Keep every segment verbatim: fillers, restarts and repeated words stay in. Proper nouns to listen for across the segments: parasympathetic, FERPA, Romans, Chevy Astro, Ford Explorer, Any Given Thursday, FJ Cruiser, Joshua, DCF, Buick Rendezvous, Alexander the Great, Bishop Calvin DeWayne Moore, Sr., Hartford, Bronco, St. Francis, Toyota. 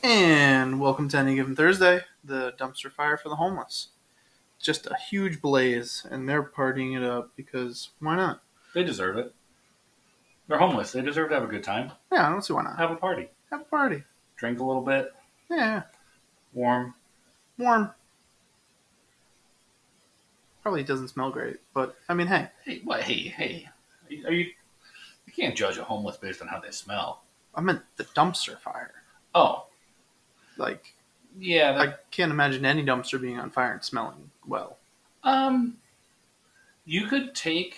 And welcome to Any Given Thursday, the dumpster fire for the homeless. Just a huge blaze, and they're partying it up because why not? They deserve it. They're homeless. They deserve to have a good time. Yeah, I don't see why not. Have a party. Have a party. Drink a little bit. Yeah. Warm. Warm. Probably doesn't smell great, but I mean, hey. Hey, what? Hey, hey. Are you, are you, you can't judge a homeless based on how they smell. I meant the dumpster fire. Oh. Like, yeah, that... I can't imagine any dumpster being on fire and smelling well. Um, you could take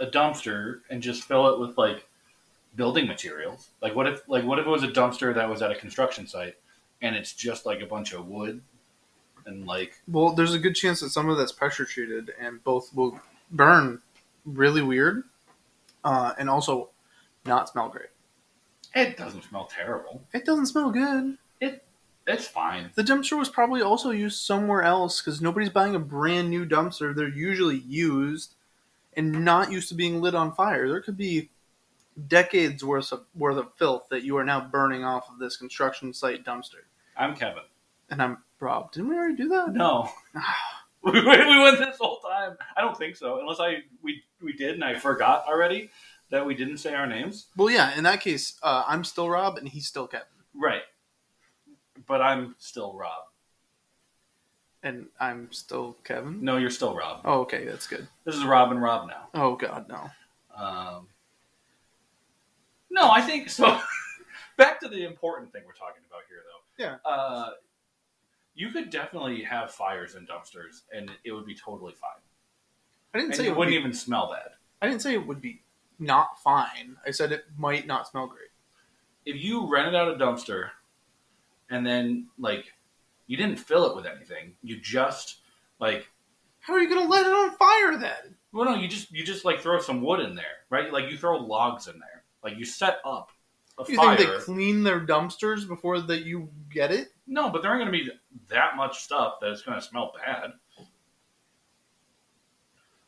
a dumpster and just fill it with like building materials. Like, what if, like, what if it was a dumpster that was at a construction site and it's just like a bunch of wood and like. Well, there's a good chance that some of that's pressure treated and both will burn really weird, uh, and also not smell great. It doesn't smell terrible. It doesn't smell good. It. It's fine. The dumpster was probably also used somewhere else because nobody's buying a brand new dumpster. They're usually used and not used to being lit on fire. There could be decades worth of, worth of filth that you are now burning off of this construction site dumpster. I'm Kevin. And I'm Rob. Didn't we already do that? No. we went this whole time. I don't think so. Unless I we, we did and I forgot already that we didn't say our names. Well, yeah. In that case, uh, I'm still Rob and he's still Kevin. Right. But I'm still Rob. And I'm still Kevin? No, you're still Rob. Oh, okay. That's good. This is Rob and Rob now. Oh, God, no. Um, no, I think... So, back to the important thing we're talking about here, though. Yeah. Uh, you could definitely have fires in dumpsters, and it would be totally fine. I didn't and say it wouldn't be, even smell bad. I didn't say it would be not fine. I said it might not smell great. If you rented out a dumpster... And then, like, you didn't fill it with anything. You just, like... How are you going to let it on fire, then? Well, no, you just, you just like, throw some wood in there, right? Like, you throw logs in there. Like, you set up a you fire. You think they clean their dumpsters before that you get it? No, but there aren't going to be that much stuff that it's going to smell bad.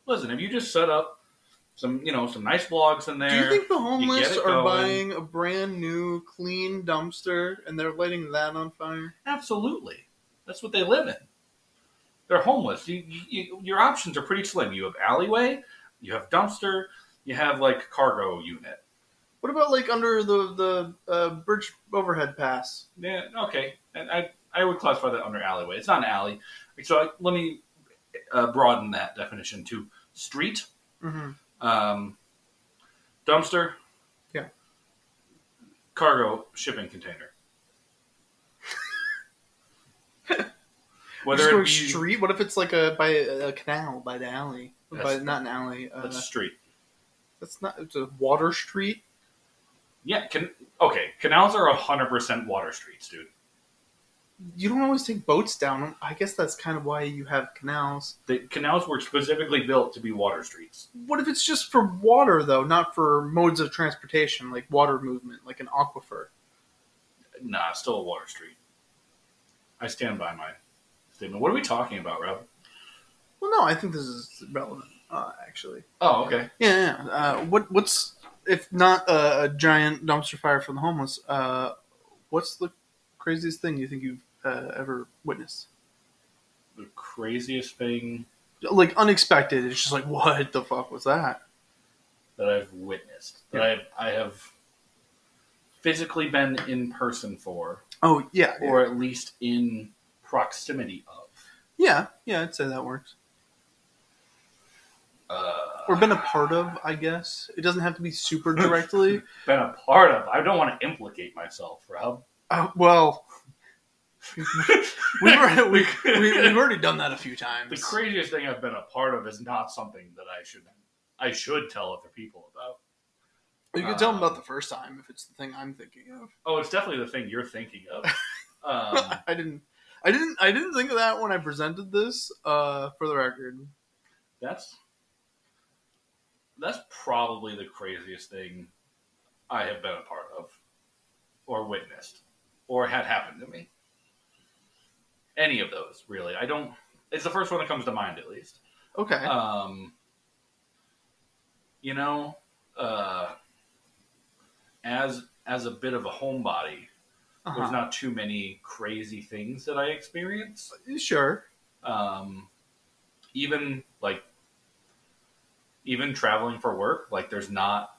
Listen, if you just set up some, you know, some nice logs in there. Do you think the homeless are buying a brand new, clean dumpster and they're lighting that on fire? Absolutely. That's what they live in. They're homeless. You, you, your options are pretty slim. You have alleyway, you have dumpster, you have, like, cargo unit. What about, like, under the, the uh, bridge overhead pass? Yeah, okay. And I, I would classify that under alleyway. It's not an alley. So I, let me uh, broaden that definition to street. Mm-hmm. Um, dumpster, yeah, cargo shipping container. Whether it be street, what if it's like a by a canal by the alley? By, not an alley. Uh, that's street. That's not. It's a water street. Yeah. Can okay. Canals are a hundred percent water streets, dude. You don't always take boats down. I guess that's kind of why you have canals. The canals were specifically built to be water streets. What if it's just for water, though, not for modes of transportation, like water movement, like an aquifer? Nah, still a water street. I stand by my statement. What are we talking about, Rob? Well, no, I think this is relevant, uh, actually. Oh, okay. Yeah, yeah. Uh, what, what's, if not a, a giant dumpster fire for the homeless, uh, what's the craziest thing you think you've Uh, ever witnessed? The craziest thing? Like, unexpected. It's just like, what the fuck was that? That I've witnessed. That yeah. I, I have physically been in person for. Oh, yeah. Or yeah. At least in proximity of. Yeah. Yeah, I'd say that works. Uh, or been a part of, I guess. It doesn't have to be super directly. Been a part of. I don't want to implicate myself, Rob. Uh, well... We've already, we, we, we've already done that a few times. The craziest thing I've been a part of is not something that I should I should tell other people about. You can um, tell them about the first time if it's the thing I'm thinking of. Oh, it's definitely the thing you're thinking of. um, I didn't, I didn't, I didn't think of that when I presented this. Uh, for the record, that's that's probably the craziest thing I have been a part of, or witnessed, or had happened to me. Any of those, really. I don't... It's the first one that comes to mind, at least. Okay. Um, you know, uh, as as a bit of a homebody, Uh-huh. There's not too many crazy things that I experience. Sure. Um, even like, even traveling for work, like there's not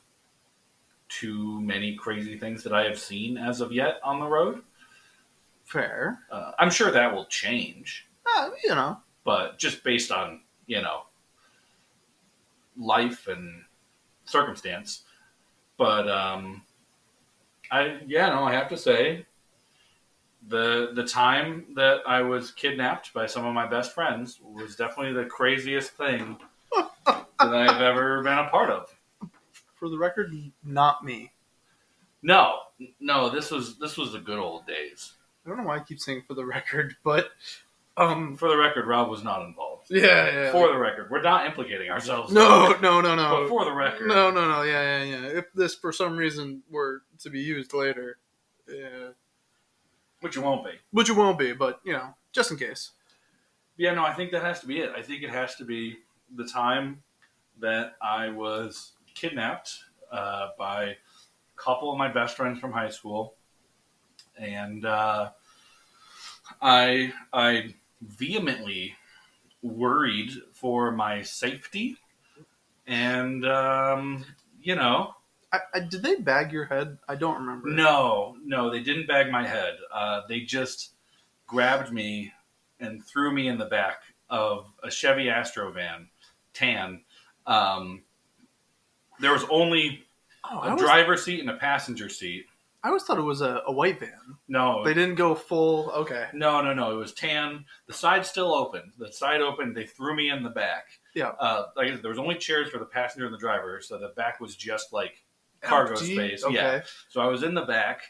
too many crazy things that I have seen as of yet on the road. Fair. Uh, I'm sure that will change. Uh, you know. But just based on, you know, life and circumstance. But, um, I, yeah, no, I have to say the, the time that I was kidnapped by some of my best friends was definitely the craziest thing that I've ever been a part of. For the record, not me. No, no, this was, this was the good old days. I don't know why I keep saying for the record, but, um, for the record, Rob was not involved. Yeah, yeah. For yeah. the record, we're not implicating ourselves. No, no, no, no. But for the record, no, no, no. Yeah, yeah, yeah. If this for some reason were to be used later, yeah, which it won't be, which it won't be, but you know, just in case. Yeah, no, I think that has to be it. I think it has to be the time that I was kidnapped uh, by a couple of my best friends from high school, and uh, I, I. vehemently worried for my safety, and um you know I, I, did they bag your head? I don't remember. No no they didn't bag my head. Uh they just grabbed me and threw me in the back of a Chevy Astro van, tan. Um there was only oh, a was... driver's seat and a passenger seat. I always thought it was a, a white van. No. They didn't go full, okay. No, no, no. It was tan. The side still opened. The side opened. They threw me in the back. Yeah. Uh, like I said, there was only chairs for the passenger and the driver, so the back was just like cargo oh, space. Okay. Yeah. So I was in the back,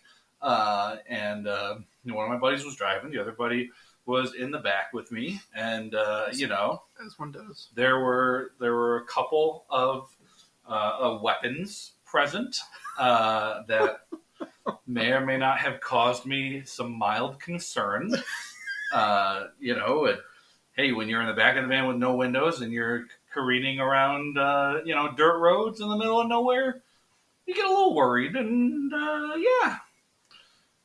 uh, and uh, you know, one of my buddies was driving. The other buddy was in the back with me, and, uh, you know. As one does. There were, there were a couple of, uh, of weapons present uh, that... may or may not have caused me some mild concern. Uh, you know, and, hey, when you're in the back of the van with no windows and you're careening around, uh, you know, dirt roads in the middle of nowhere, you get a little worried. And, uh, yeah.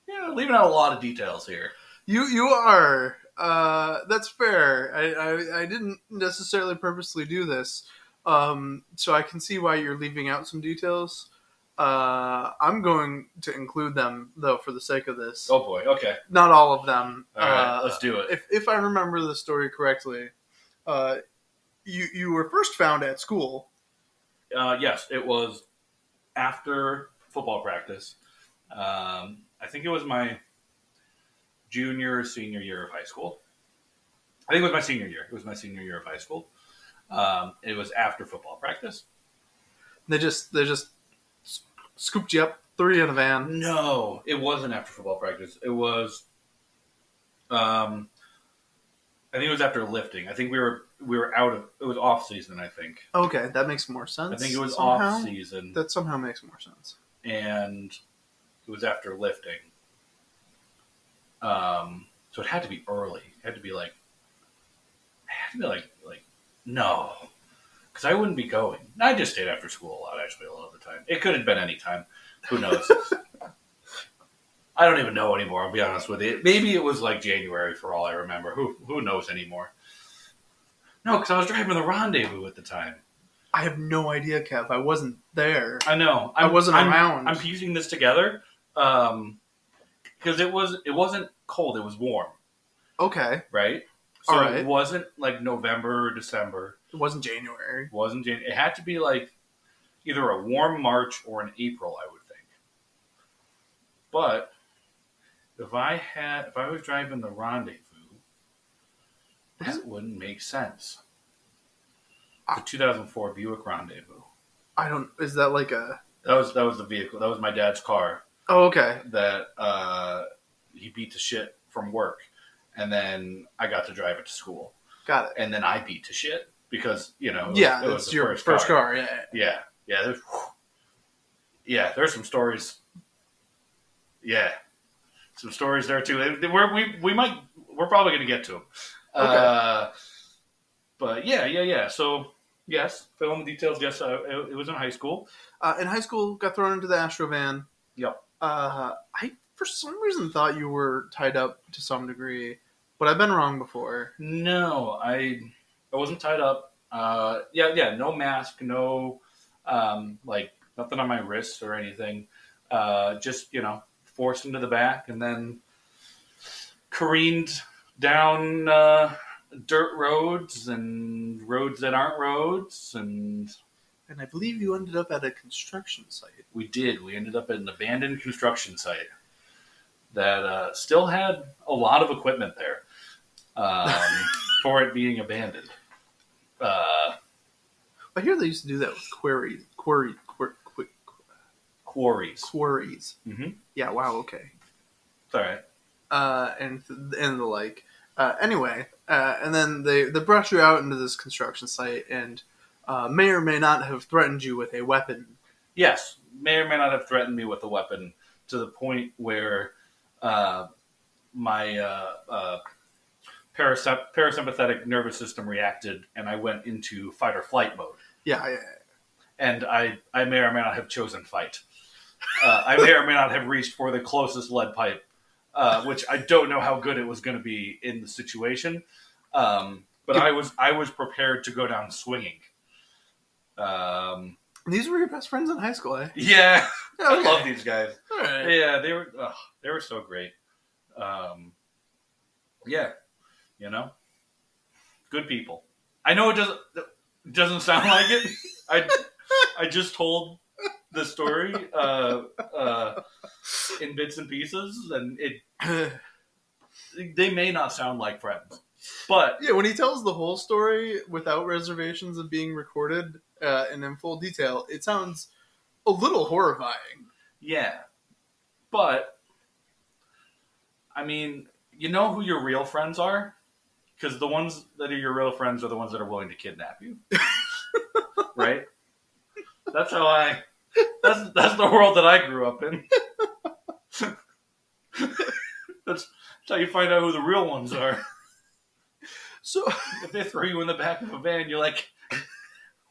Yeah, leaving out a lot of details here. You you are. Uh, that's fair. I, I, I didn't necessarily purposely do this. Um, so I can see why you're leaving out some details. Uh, I'm going to include them, though, for the sake of this. Oh, boy. Okay. Not all of them. All right. Uh, let's do it. If if I remember the story correctly, uh, you, you were first found at school. Uh, yes. It was after football practice. Um, I think it was my junior or senior year of high school. I think it was my senior year. It was my senior year of high school. Um, it was after football practice. They just... They just... scooped you up, threw you in a van. No, it wasn't after football practice. It was, um, I think it was after lifting. I think we were we were out of it was off season. I think. Okay, that makes more sense. I think it was somehow, off season. That somehow makes more sense. And it was after lifting. Um, so it had to be early. It had to be like, it had to be like like no. Because I wouldn't be going. I just stayed after school a lot, actually, a lot of the time. It could have been any time. Who knows? I don't even know anymore, I'll be honest with you. Maybe it was like January for all I remember. Who who knows anymore? No, because I was driving the Rendezvous at the time. I have no idea, Kev. I wasn't there. I know. I'm, I wasn't I'm, around. I'm piecing this together. Um, because it, was, it wasn't cold. It was warm. Okay. Right? So all right. It wasn't like November or December. It wasn't January. It wasn't January. It had to be like either a warm March or an April, I would think. But if I had, if I was driving the Rendezvous, that wouldn't make sense. The two thousand four Buick Rendezvous. I don't. Is that like a? That was that was the vehicle. That was my dad's car. Oh, okay. That uh, he beat to shit from work, and then I got to drive it to school. Got it. And then I beat to shit. Because, you know, it was, yeah, it was it's your first, first car. car. Yeah, yeah, yeah. There's, yeah, there's some stories. Yeah, some stories there too. We're, we we might we're probably going to get to them. Okay. Uh, but yeah, yeah, yeah. So yes, film details. Yes, uh, it, it was in high school. Uh, in high school, got thrown into the Astro van. Yep. Uh, I for some reason thought you were tied up to some degree, but I've been wrong before. No, I I wasn't tied up. Uh, yeah, yeah, no mask, no, um, like, nothing on my wrists or anything. Uh, just, you know, forced into the back and then careened down uh, dirt roads and roads that aren't roads. And and I believe you ended up at a construction site. We did. We ended up at an abandoned construction site that uh, still had a lot of equipment there um, for it being abandoned. Uh, I hear they used to do that with quarries. Quarry, quir, quir, quir, quarries. Quarries. Mm-hmm. Yeah, wow, okay. It's all right. Uh, and, and the like. Uh, anyway, uh, and then they, they brought you out into this construction site and uh, may or may not have threatened you with a weapon. Yes, may or may not have threatened me with a weapon to the point where uh, my uh, uh, parasymp- parasympathetic nervous system reacted and I went into fight or flight mode. Yeah, I, And I, I may or may not have chosen fight. Uh, I may or may not have reached for the closest lead pipe, uh, which I don't know how good it was going to be in the situation. Um, but I was I was prepared to go down swinging. Um, these were your best friends in high school, eh? Yeah, okay. I love these guys. All right. Yeah, they were oh, they were so great. Um, yeah, you know, good people. I know it doesn't it doesn't sound like it. I. I just told the story uh, uh, in bits and pieces, and it—they may not sound like friends, but yeah, when he tells the whole story without reservations and being recorded uh, and in full detail, it sounds a little horrifying. Yeah, but I mean, you know who your real friends are, because the ones that are your real friends are the ones that are willing to kidnap you, right? That's how I, that's that's the world that I grew up in. That's, that's how you find out who the real ones are. So if they throw you in the back of a van, you're like,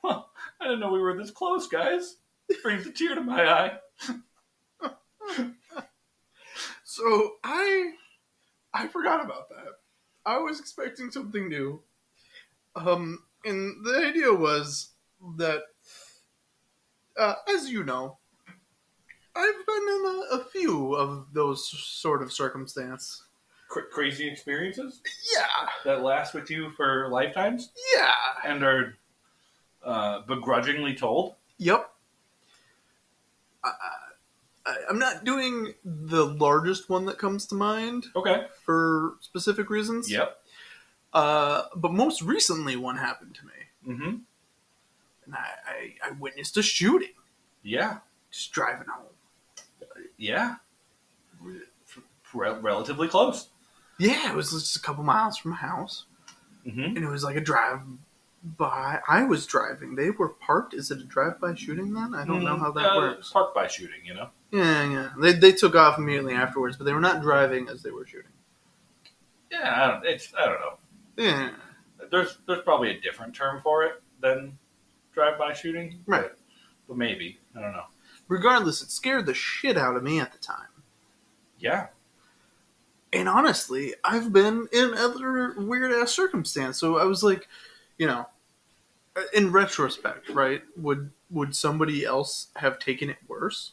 well, I didn't know we were this close, guys. It brings a tear to my eye. So I, I forgot about that. I was expecting something new. Um, and the idea was that Uh, as you know, I've been in a, a few of those sort of circumstances. C- crazy experiences? Yeah. That last with you for lifetimes? Yeah. And are uh, begrudgingly told? Yep. Uh, I, I'm not doing the largest one that comes to mind. Okay. For specific reasons. Yep. Uh, but most recently one happened to me. Mm-hmm. And I, I, I witnessed a shooting. Yeah. Just driving home. Yeah. Re- relatively close. Yeah, it was just a couple miles from my house. Mm-hmm. And it was like a drive-by. I was driving. They were parked. Is it a drive-by shooting then? I don't mm-hmm. know how that uh, works. Park-by shooting, you know? Yeah, yeah. They they took off immediately afterwards, but they were not driving as they were shooting. Yeah, I don't, it's, I don't know. Yeah. There's, there's probably a different term for it than drive-by shooting? Right. But, but maybe. I don't know. Regardless, it scared the shit out of me at the time. Yeah. And honestly, I've been in other weird-ass circumstances. So I was like, you know, in retrospect, right, would would somebody else have taken it worse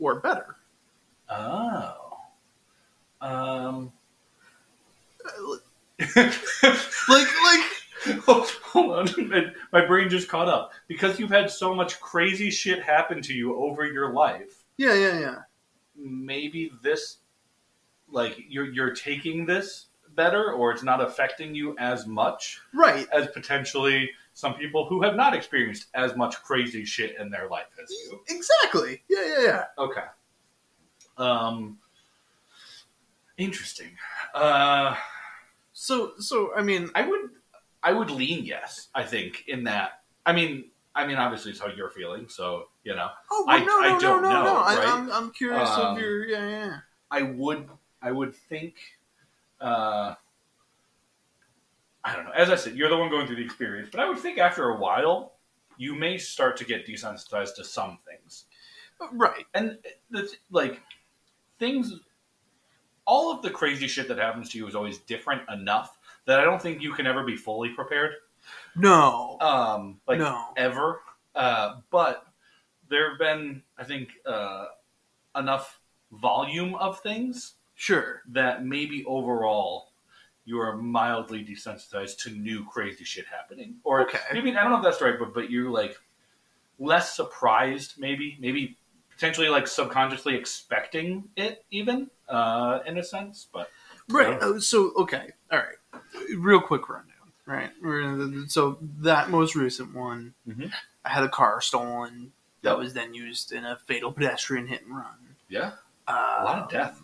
or better? Oh. Um. like, like... Oh, hold on. My brain just caught up. Because you've had so much crazy shit happen to you over your life. Yeah, yeah, yeah. Maybe this, like, you're you're taking this better, or it's not affecting you as much. Right. As potentially some people who have not experienced as much crazy shit in their life as you. Exactly. Yeah, yeah, yeah. Okay. Um. Interesting. Uh. So, so, I mean, I would... I would lean yes, I think, in that. I mean, I mean, obviously it's how you're feeling, so, you know. Oh, well, I, no, no, I don't no, no, know, no. Right? I, I'm, I'm curious um, of your, yeah, yeah. I would, I would think, uh, I don't know. As I said, you're the one going through the experience, but I would think after a while, you may start to get desensitized to some things. Right. And, the, like, things all of the crazy shit that happens to you is always different enough that I don't think you can ever be fully prepared. No. Um, like, no. Ever. Uh, but there have been, I think, uh, enough volume of things. Sure. That maybe overall you are mildly desensitized to new crazy shit happening. Or okay. maybe, I don't know if that's right, but, but you're like less surprised maybe, maybe potentially like subconsciously expecting it even uh, in a sense. But right. Uh, so, okay. All right. Real quick rundown. Right. So that most recent one, mm-hmm. I had a car stolen that was then used in a fatal pedestrian hit and run. Yeah. Uh, a lot of death.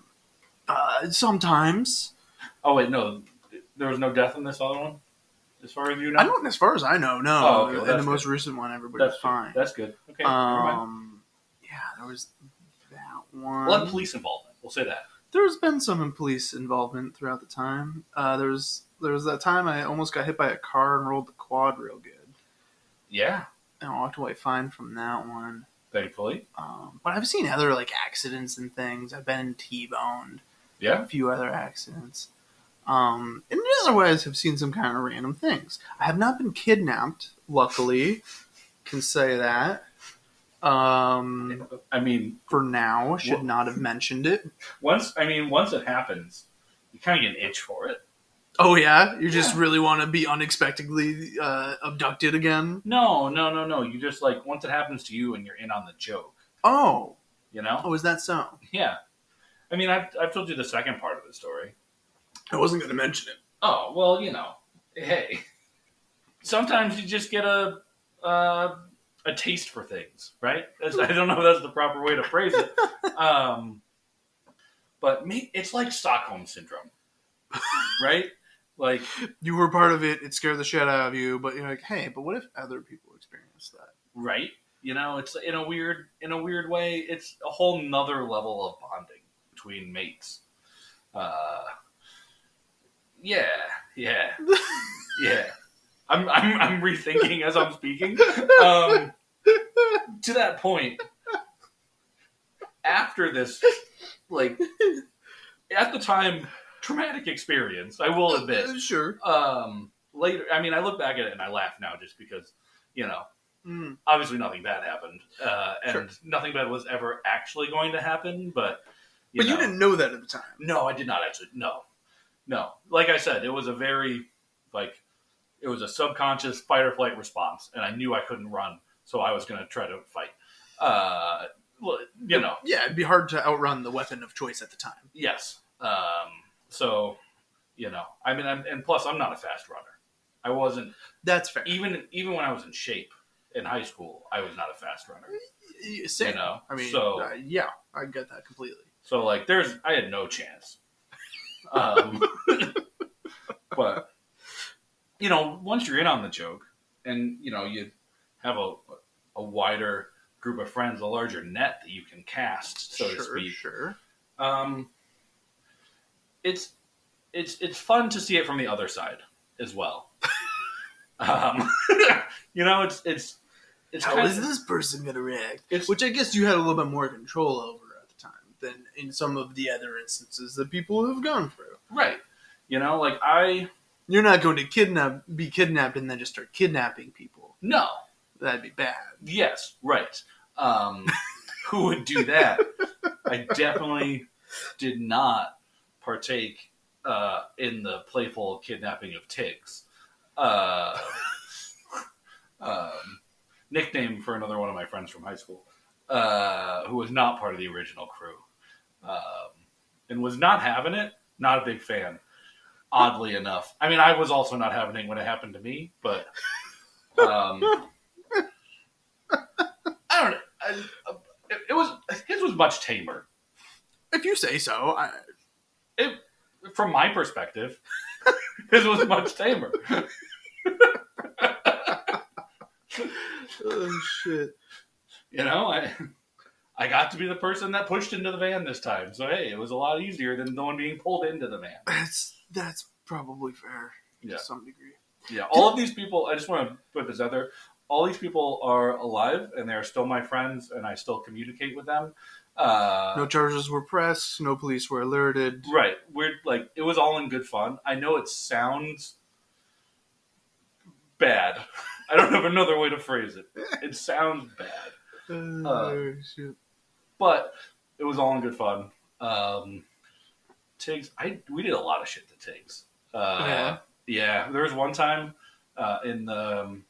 Uh, sometimes. Oh, wait, no. There was no death in this other one? As far as you know? I don't, as far as I know, no. Oh, okay. Well, in the most good. recent one, everybody that's was fine. Good. That's good. Okay. Um, yeah, there was that one. A lot of police involvement. We'll say that. There's been some police involvement throughout the time. Uh, there was, there was that time I almost got hit by a car and rolled the quad real good. Yeah. And I walked away fine from that one. Thankfully. Um, but I've seen other, like, accidents and things. I've been T-boned. Yeah. A few other accidents. Um, and other ways have seen some kind of random things. I have not been kidnapped, luckily. Can say that. Um, I mean, for now, should well, not have mentioned it. Once, I mean, once it happens, you kind of get an itch for it. Oh yeah, you yeah. just really want to be unexpectedly uh, abducted again. No, no, no, no. You just like once it happens to you, and you're in on the joke. Oh, you know. Oh, is that so? Yeah. I mean, I've I've told you the second part of the story. I wasn't going to mention it. Oh well, you know. Hey, sometimes you just get a. Uh, A taste for things, right? That's, I don't know if that's the proper way to phrase it. Um, but me, it's like Stockholm Syndrome, right? Like you were part of it. It scared the shit out of you, but you're like, hey, but what if other people experience that? Right. You know, it's in a weird, in a weird way, it's a whole nother level of bonding between mates. Uh, yeah. Yeah. Yeah. I'm, I'm I'm rethinking as I'm speaking. Um, to that point, after this, like, at the time, traumatic experience, I will admit. Sure. Um, later, I mean, I look back at it and I laugh now just because, you know, mm. obviously nothing bad happened. Uh, and sure. nothing bad was ever actually going to happen, but... You but know, you didn't know that at the time. No, I did not actually. No. No. Like I said, it was a very, like... It was a subconscious fight or flight response, and I knew I couldn't run, so I was going to try to fight. Uh, you know, yeah, it'd be hard to outrun the weapon of choice at the time. Yes. Um, so, you know, I mean, I'm, and plus, I'm not a fast runner. I wasn't. That's fair. Even even when I was in shape in high school, I was not a fast runner. Same. You know, I mean, so uh, yeah, I get that completely. So, like, there's, I had no chance. Um, but. You know, once you're in on the joke and, you know, you have a a wider group of friends, a larger net that you can cast, so sure, to speak. Sure, sure. Um, it's, it's, it's fun to see it from the other side as well. um, you know, it's... it's, it's How is of, this person going to react? Which I guess you had a little bit more control over at the time than in some of the other instances that people have gone through. Right. You know, like I... You're not going to kidnap, be kidnapped and then just start kidnapping people. No. That'd be bad. Yes, right. Um, who would do that? I definitely did not partake uh, in the playful kidnapping of pigs. Uh, um, nickname for another one of my friends from high school, uh, who was not part of the original crew. Um, and was not having it, not a big fan. Oddly enough. I mean, I was also not happening when it happened to me, but... Um, I don't know. I, it, it was... His was much tamer. If you say so. I... It, from my perspective, his was much tamer. Oh, shit. You know, I... I got to be the person that pushed into the van this time. So, hey, it was a lot easier than the one being pulled into the van. That's that's probably fair yeah. to some degree. Yeah. All of these people, I just want to put this out there. All these people are alive, and they are still my friends, and I still communicate with them. Uh, no charges were pressed. No police were alerted. Right. We're like, it was all in good fun. I know it sounds bad. I don't have another way to phrase it. It sounds bad. Uh, uh, shit. But it was all in good fun. Um, Tiggs, I we did a lot of shit to Tiggs. Uh, yeah. Yeah. There was one time uh, in the um,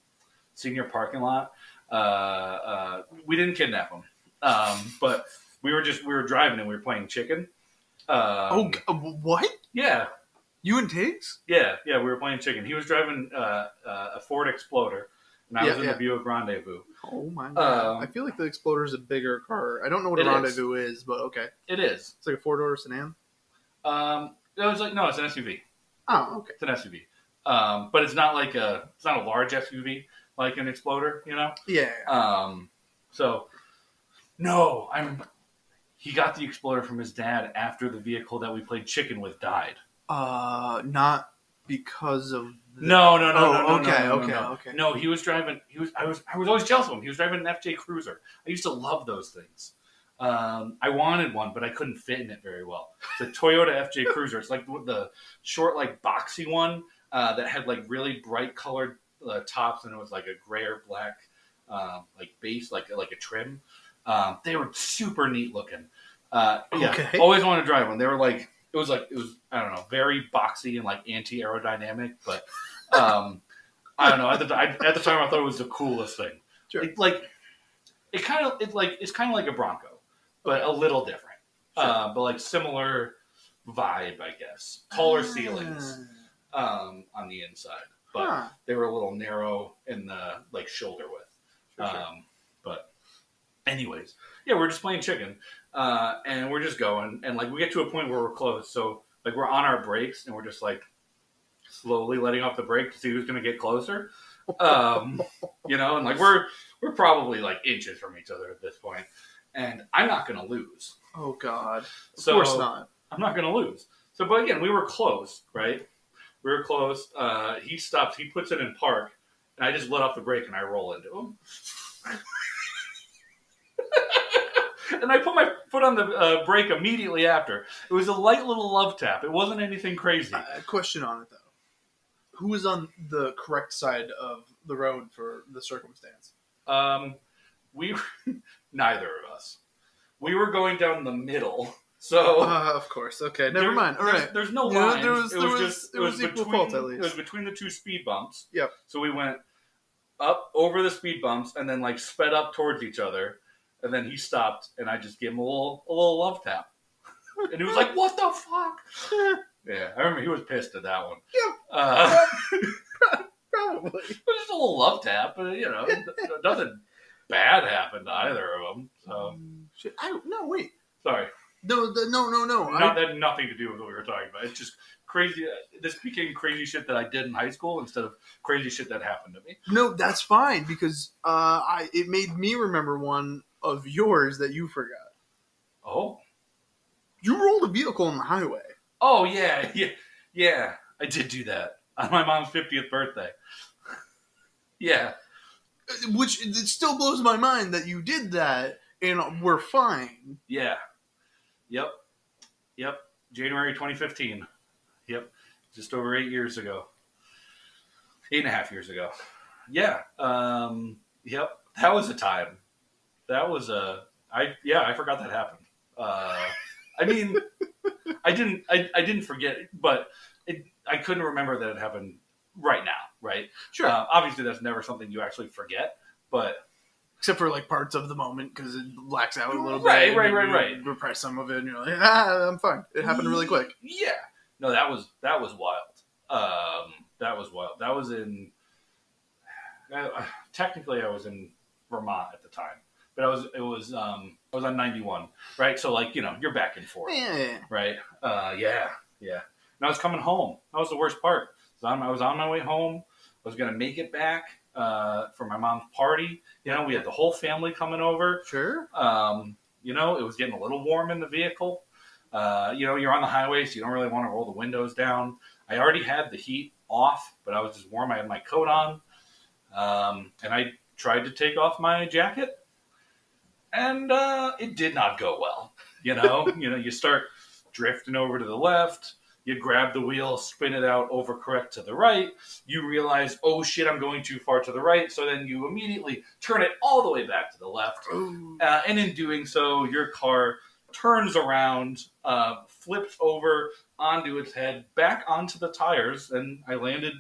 senior parking lot. Uh, uh, we didn't kidnap him, um, but we were just we were driving and we were playing chicken. Um, oh, what? Yeah. You and Tiggs? Yeah, yeah, we were playing chicken. He was driving uh, uh, a Ford Explorer, and I yeah, was in yeah. the Buick Rendezvous. Oh, my God. Um, I feel like the Explorer is a bigger car. I don't know what a Rendezvous is. is, but okay. It is. It's like a four-door sedan? Um, it was like, no, it's an S U V. Oh, okay. It's an S U V. Um, but it's not like a, it's not a large S U V like an Explorer, you know? Yeah. Um. So, no, I'm. He got the Explorer from his dad after the vehicle that we played chicken with died. Uh, not because of the... no, no, no, oh, no, no, okay, no, no, okay, no, no. okay. No, he was driving. He was. I was. I was always jealous of him. He was driving an F J Cruiser. I used to love those things. Um, I wanted one, but I couldn't fit in it very well. It's a Toyota F J Cruiser. It's like the short, like boxy one uh, that had like really bright colored uh, tops, and it was like a gray or black uh, like base, like like a trim. Um, they were super neat looking. Uh, yeah, okay. Always wanted to drive one. They were like. It was like, it was, I don't know, very boxy and like anti-aerodynamic, but um, I don't know. At the, I, at the time, I thought it was the coolest thing. Sure. It, like, it kind of, it like, it's kind of like a Bronco, but okay. a little different. Sure. Uh, but like similar vibe, I guess. Taller ceilings um, on the inside, but huh. they were a little narrow in the like shoulder width. Sure, sure. Um, but anyways, yeah, we're just playing chicken. Uh, and we're just going, and like we get to a point where we're close, so like we're on our brakes, and we're just like slowly letting off the brake to see who's going to get closer, um, you know. And like we're we're probably like inches from each other at this point, and I'm not going to lose. Oh God! Of course not. I'm not going to lose. So, but again, we were close, right? We were close. Uh, he stops. He puts it in park, and I just let off the brake, and I roll into him. And I put my foot on the uh, brake immediately after. It was a light little love tap. It wasn't anything crazy. Uh, question on it, though. Who was on the correct side of the road for the circumstance? Um, we Neither of us. We were going down the middle. So uh, of course. Okay, never there, mind. All there's, right. There's no line. There was, there it was, was just it was, it was equal fault, at least. It was between the two speed bumps. Yep. So we went up over the speed bumps and then like sped up towards each other. And then he stopped, and I just gave him a little, a little love tap, and he was like, "What the fuck?" Yeah, I remember he was pissed at that one. Yeah, uh, probably. It was just a little love tap, but you know, nothing bad happened to either of them. So, um, shit. I don't, no, wait. Sorry. No, the, no, no, no. Not, I... That had nothing to do with what we were talking about. It's just crazy. This became crazy shit that I did in high school instead of crazy shit that happened to me. No, that's fine because uh, I it made me remember one. Of yours that you forgot. Oh. You rolled a vehicle on the highway. Oh, yeah. Yeah. Yeah. I did do that on my mom's fiftieth birthday. Yeah. Which it still blows my mind that you did that and we're fine. Yeah. Yep. Yep. January twenty fifteen. Yep. Just over eight years ago. Eight and a half years ago. Yeah. Um, yep. That was a time. That was a, I, yeah, I forgot that happened. Uh, I mean, I didn't, I, I didn't forget, it, but it, I couldn't remember that it happened right now. Right. Sure. Uh, obviously that's never something you actually forget, but. Except for like parts of the moment. Cause it blacks out a little right, bit. Right. Right. Right. Right. Repress some of it and you're like, ah, I'm fine. It happened really quick. Yeah. No, that was, that was wild. Um, that was wild. That was in, uh, technically I was in Vermont at the time. But I was, it was, um, I was on ninety-one, right? So, like, you know, you're back and forth, yeah. right? Uh, yeah, yeah. And I was coming home. That was the worst part. So I was on my way home. I was going to make it back uh, for my mom's party. You know, we had the whole family coming over. Sure. Um, you know, it was getting a little warm in the vehicle. Uh, you know, you're on the highway, so you don't really want to roll the windows down. I already had the heat off, but I was just warm. I had my coat on. Um, and I tried to take off my jacket. And uh, it did not go well. You know, you know, you start drifting over to the left. You grab the wheel, spin it out, overcorrect to the right. You realize, oh, shit, I'm going too far to the right. So then you immediately turn it all the way back to the left. Uh, and in doing so, your car turns around, uh, flips over onto its head, back onto the tires. And I landed,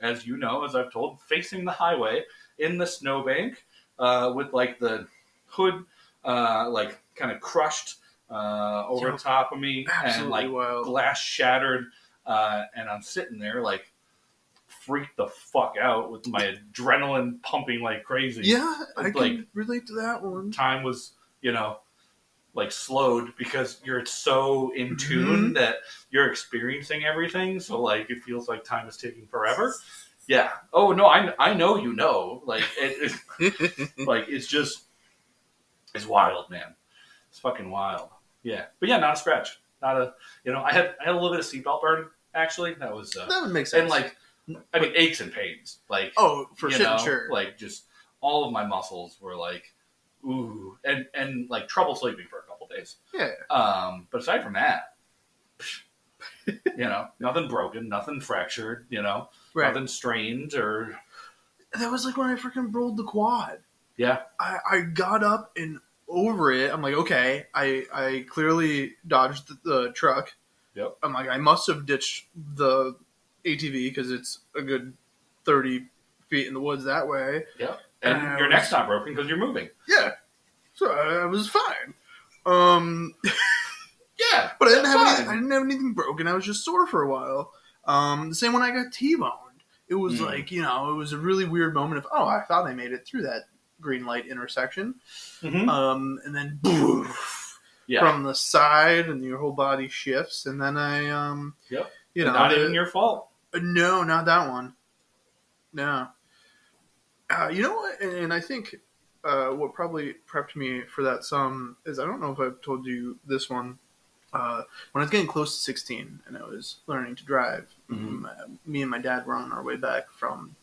as you know, as I've told, facing the highway in the snowbank uh, with, like, the hood, uh, like, kind of crushed Uh, over Yo, top of me and like wild. glass shattered uh, and I'm sitting there like freaked the fuck out with my adrenaline pumping like crazy. Yeah, I like, can relate to that one. Time was, you know, like slowed because you're so in tune mm-hmm. that you're experiencing everything. So like it feels like time is taking forever. Yeah. Oh no, I, I know you know. Like it, it's, like it's just it's wild, man. It's fucking wild. Yeah, but yeah, not a scratch, not a you know. I had I had a little bit of seatbelt burn actually. That was uh, that would make sense. And like, I mean, aches and pains. Like oh, for you shit, know, sure. Like just all of my muscles were like ooh, and and like trouble sleeping for a couple days. Yeah. Um, but aside from that, you know, nothing broken, nothing fractured, you know, right. nothing strained or. That was like when I freaking rolled the quad. Yeah. I I got up and. Over it, I'm like, okay, I, I clearly dodged the, the truck. Yep. I'm like, I must have ditched the A T V because it's a good thirty feet in the woods that way. Yep. And, and your was, neck's not broken because you're moving. Yeah. So I, I was fine. Um. yeah. But I didn't have anything, I didn't have anything broken. I was just sore for a while. Um. The same when I got T-boned. It was mm. like, you know, it was a really weird moment of, oh, I thought I made it through that green light intersection, mm-hmm. um, and then boof, yeah. from the side, and your whole body shifts, and then I, um, yep. you know, not the, even your fault. No, not that one. No, uh, you know what? And, and I think uh, what probably prepped me for that some is I don't know if I've told you this one. Uh, when I was getting close to sixteen, and I was learning to drive, mm-hmm. my, me and my dad were on our way back from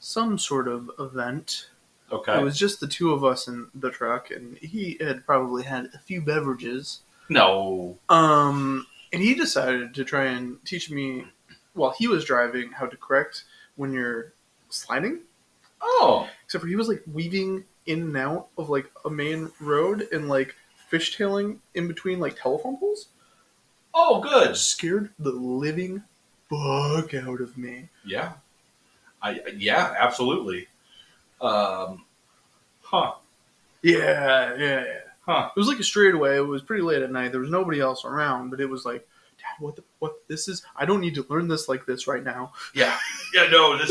some sort of event. Okay. It was just the two of us in the truck, and he had probably had a few beverages. No. Um, and he decided to try and teach me, while he was driving, how to correct when you're sliding. Oh. Except for he was, like, weaving in and out of, like, a main road and, like, fishtailing in between, like, telephone poles. Oh, good. It scared the living fuck out of me. Yeah. I Yeah, absolutely. Um, huh. Yeah, yeah, yeah. Huh. It was like a straightaway. It was pretty late at night. There was nobody else around, but it was like, Dad, what the, what, this is, I don't need to learn this like this right now. Yeah. Yeah, no, this,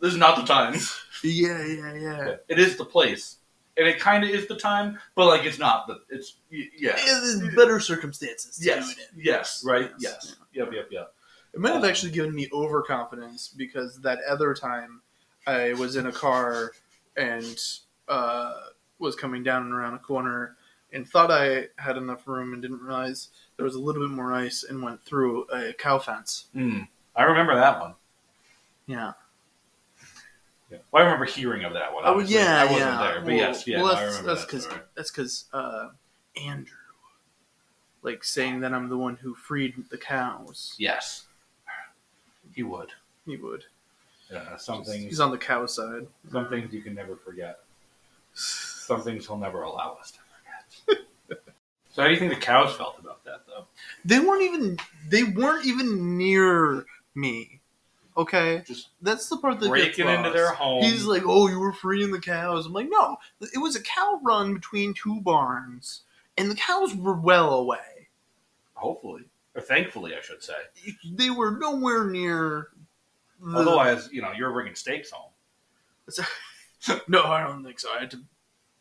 this is not the time. Yeah, yeah, yeah. It is the place. And it kind of is the time, but like, it's not the, it's, yeah. It's better circumstances. Yes. Yes. yes. Right? Yes. yes. Yep, yep, yep. It might have um, actually given me overconfidence because that other time I was in a car and uh, was coming down and around a corner and thought I had enough room and didn't realize there was a little bit more ice and went through a cow fence. Mm, I remember that one. Yeah. yeah. Well, I remember hearing of that one. Oh, yeah, I wasn't yeah. there, but well, yes, yeah, well, no, I remember that's that That's because uh, Andrew, like, saying that I'm the one who freed the cows. Yes. He would. He would. Yeah, some things, he's on the cow side. Some things you can never forget. Some things he'll never allow us to forget. So how do you think the cows felt about that, though? They weren't even. They weren't even near me. Okay, just that's the part that breaking into their home. He's like, "Oh, you were freeing the cows." I'm like, "No, it was a cow run between two barns, and the cows were well away." Hopefully, or thankfully, I should say, they were nowhere near. The, Otherwise, you know, you're bringing steaks home. No, I don't think so. I had to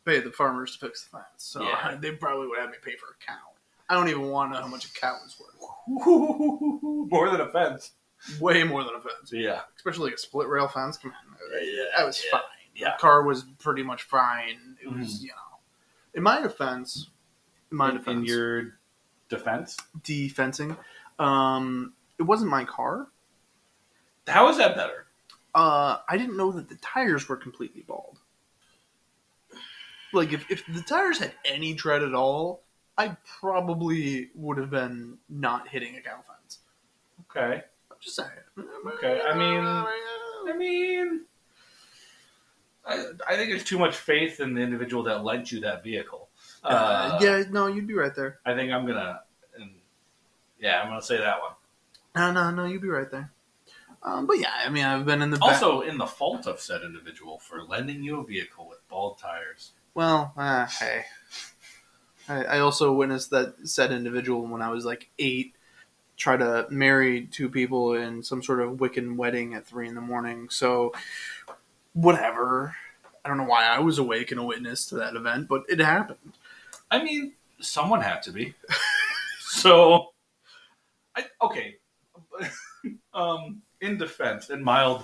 pay the farmers to fix the fence, so yeah. I, they probably would have me pay for a cow. I don't even want to know how much a cow is worth. More than a fence. Way more than a fence. Yeah. Especially like a split rail fence. Come on. I was yeah. fine. Yeah. The car was pretty much fine. It was, mm. you know. In my defense. In my in, defense. In your defense? Defencing. Um, it wasn't my car. How is that better? Uh, I didn't know that the tires were completely bald. Like, if, if the tires had any tread at all, I probably would have been not hitting a cow fence. Okay. I'm just saying. Okay. I mean, I mean, I, I think there's too much faith in the individual that lent you that vehicle. Uh, uh, yeah, no, you'd be right there. I think I'm going to, yeah, I'm going to say that one. No, no, no, you'd be right there. Um, but yeah, I mean, I've been in the... Also, back... in the fault of said individual for lending you a vehicle with bald tires. Well, uh, hey. I, I also witnessed that said individual when I was like eight try to marry two people in some sort of Wiccan wedding at three in the morning. So, whatever. I don't know why I was awake and a witness to that event, but it happened. I mean, someone had to be. So, I, okay. um... In defense, in mild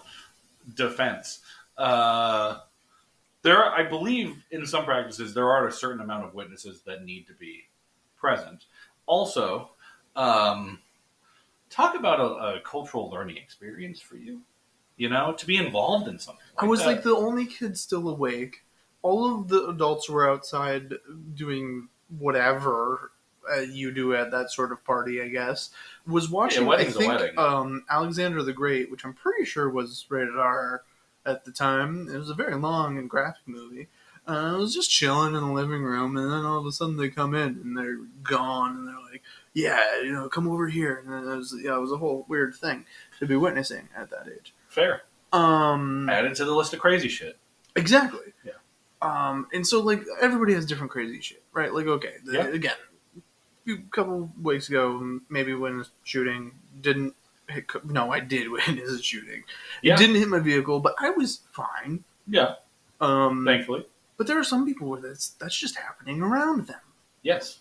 defense, uh, there are, I believe in some practices, there are a certain amount of witnesses that need to be present. Also, um, talk about a, a cultural learning experience for you, you know, to be involved in something like I was that. Like the only kid still awake. All of the adults were outside doing whatever Uh, you do at that sort of party, I guess. Was watching, yeah, I think, um, Alexander the Great, which I'm pretty sure was rated R at the time. It was a very long and graphic movie. Uh, I was just chilling in the living room, and then all of a sudden they come in, and they're gone, and they're like, yeah, you know, come over here. And then it was, yeah, it was a whole weird thing to be witnessing at that age. Fair. Um, Added to the list of crazy shit. Exactly. Yeah. Um, and so, like, everybody has different crazy shit, right? Like, okay, the, yeah. again, a couple weeks ago, maybe when shooting, didn't hit, no, I did when it was shooting. Yeah. It didn't hit my vehicle, but I was fine. Yeah. Um, Thankfully. But there are some people where that's, that's just happening around them. Yes.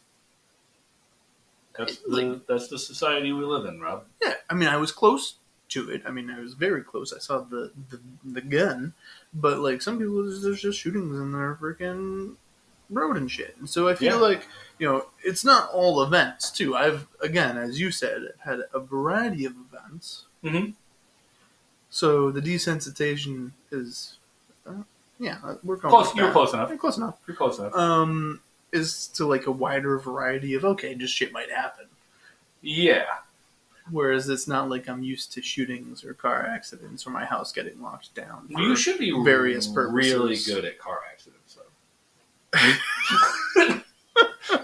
That's the, like, that's the society we live in, Rob. Yeah. I mean, I was close to it. I mean, I was very close. I saw the, the, the gun. But, like, some people, there's just shootings in their freaking road and shit. And so I feel yeah. like, you know, it's not all events, too. I've, again, as you said, had a variety of events. Mm-hmm. So the desensitization is, uh, yeah, we're close. You're close enough. You're close enough. You're close enough. Um, is to, like, a wider variety of, okay, just shit might happen. Yeah. Whereas it's not like I'm used to shootings or car accidents or my house getting locked down. You should be various purposes. Really good at car accidents, though.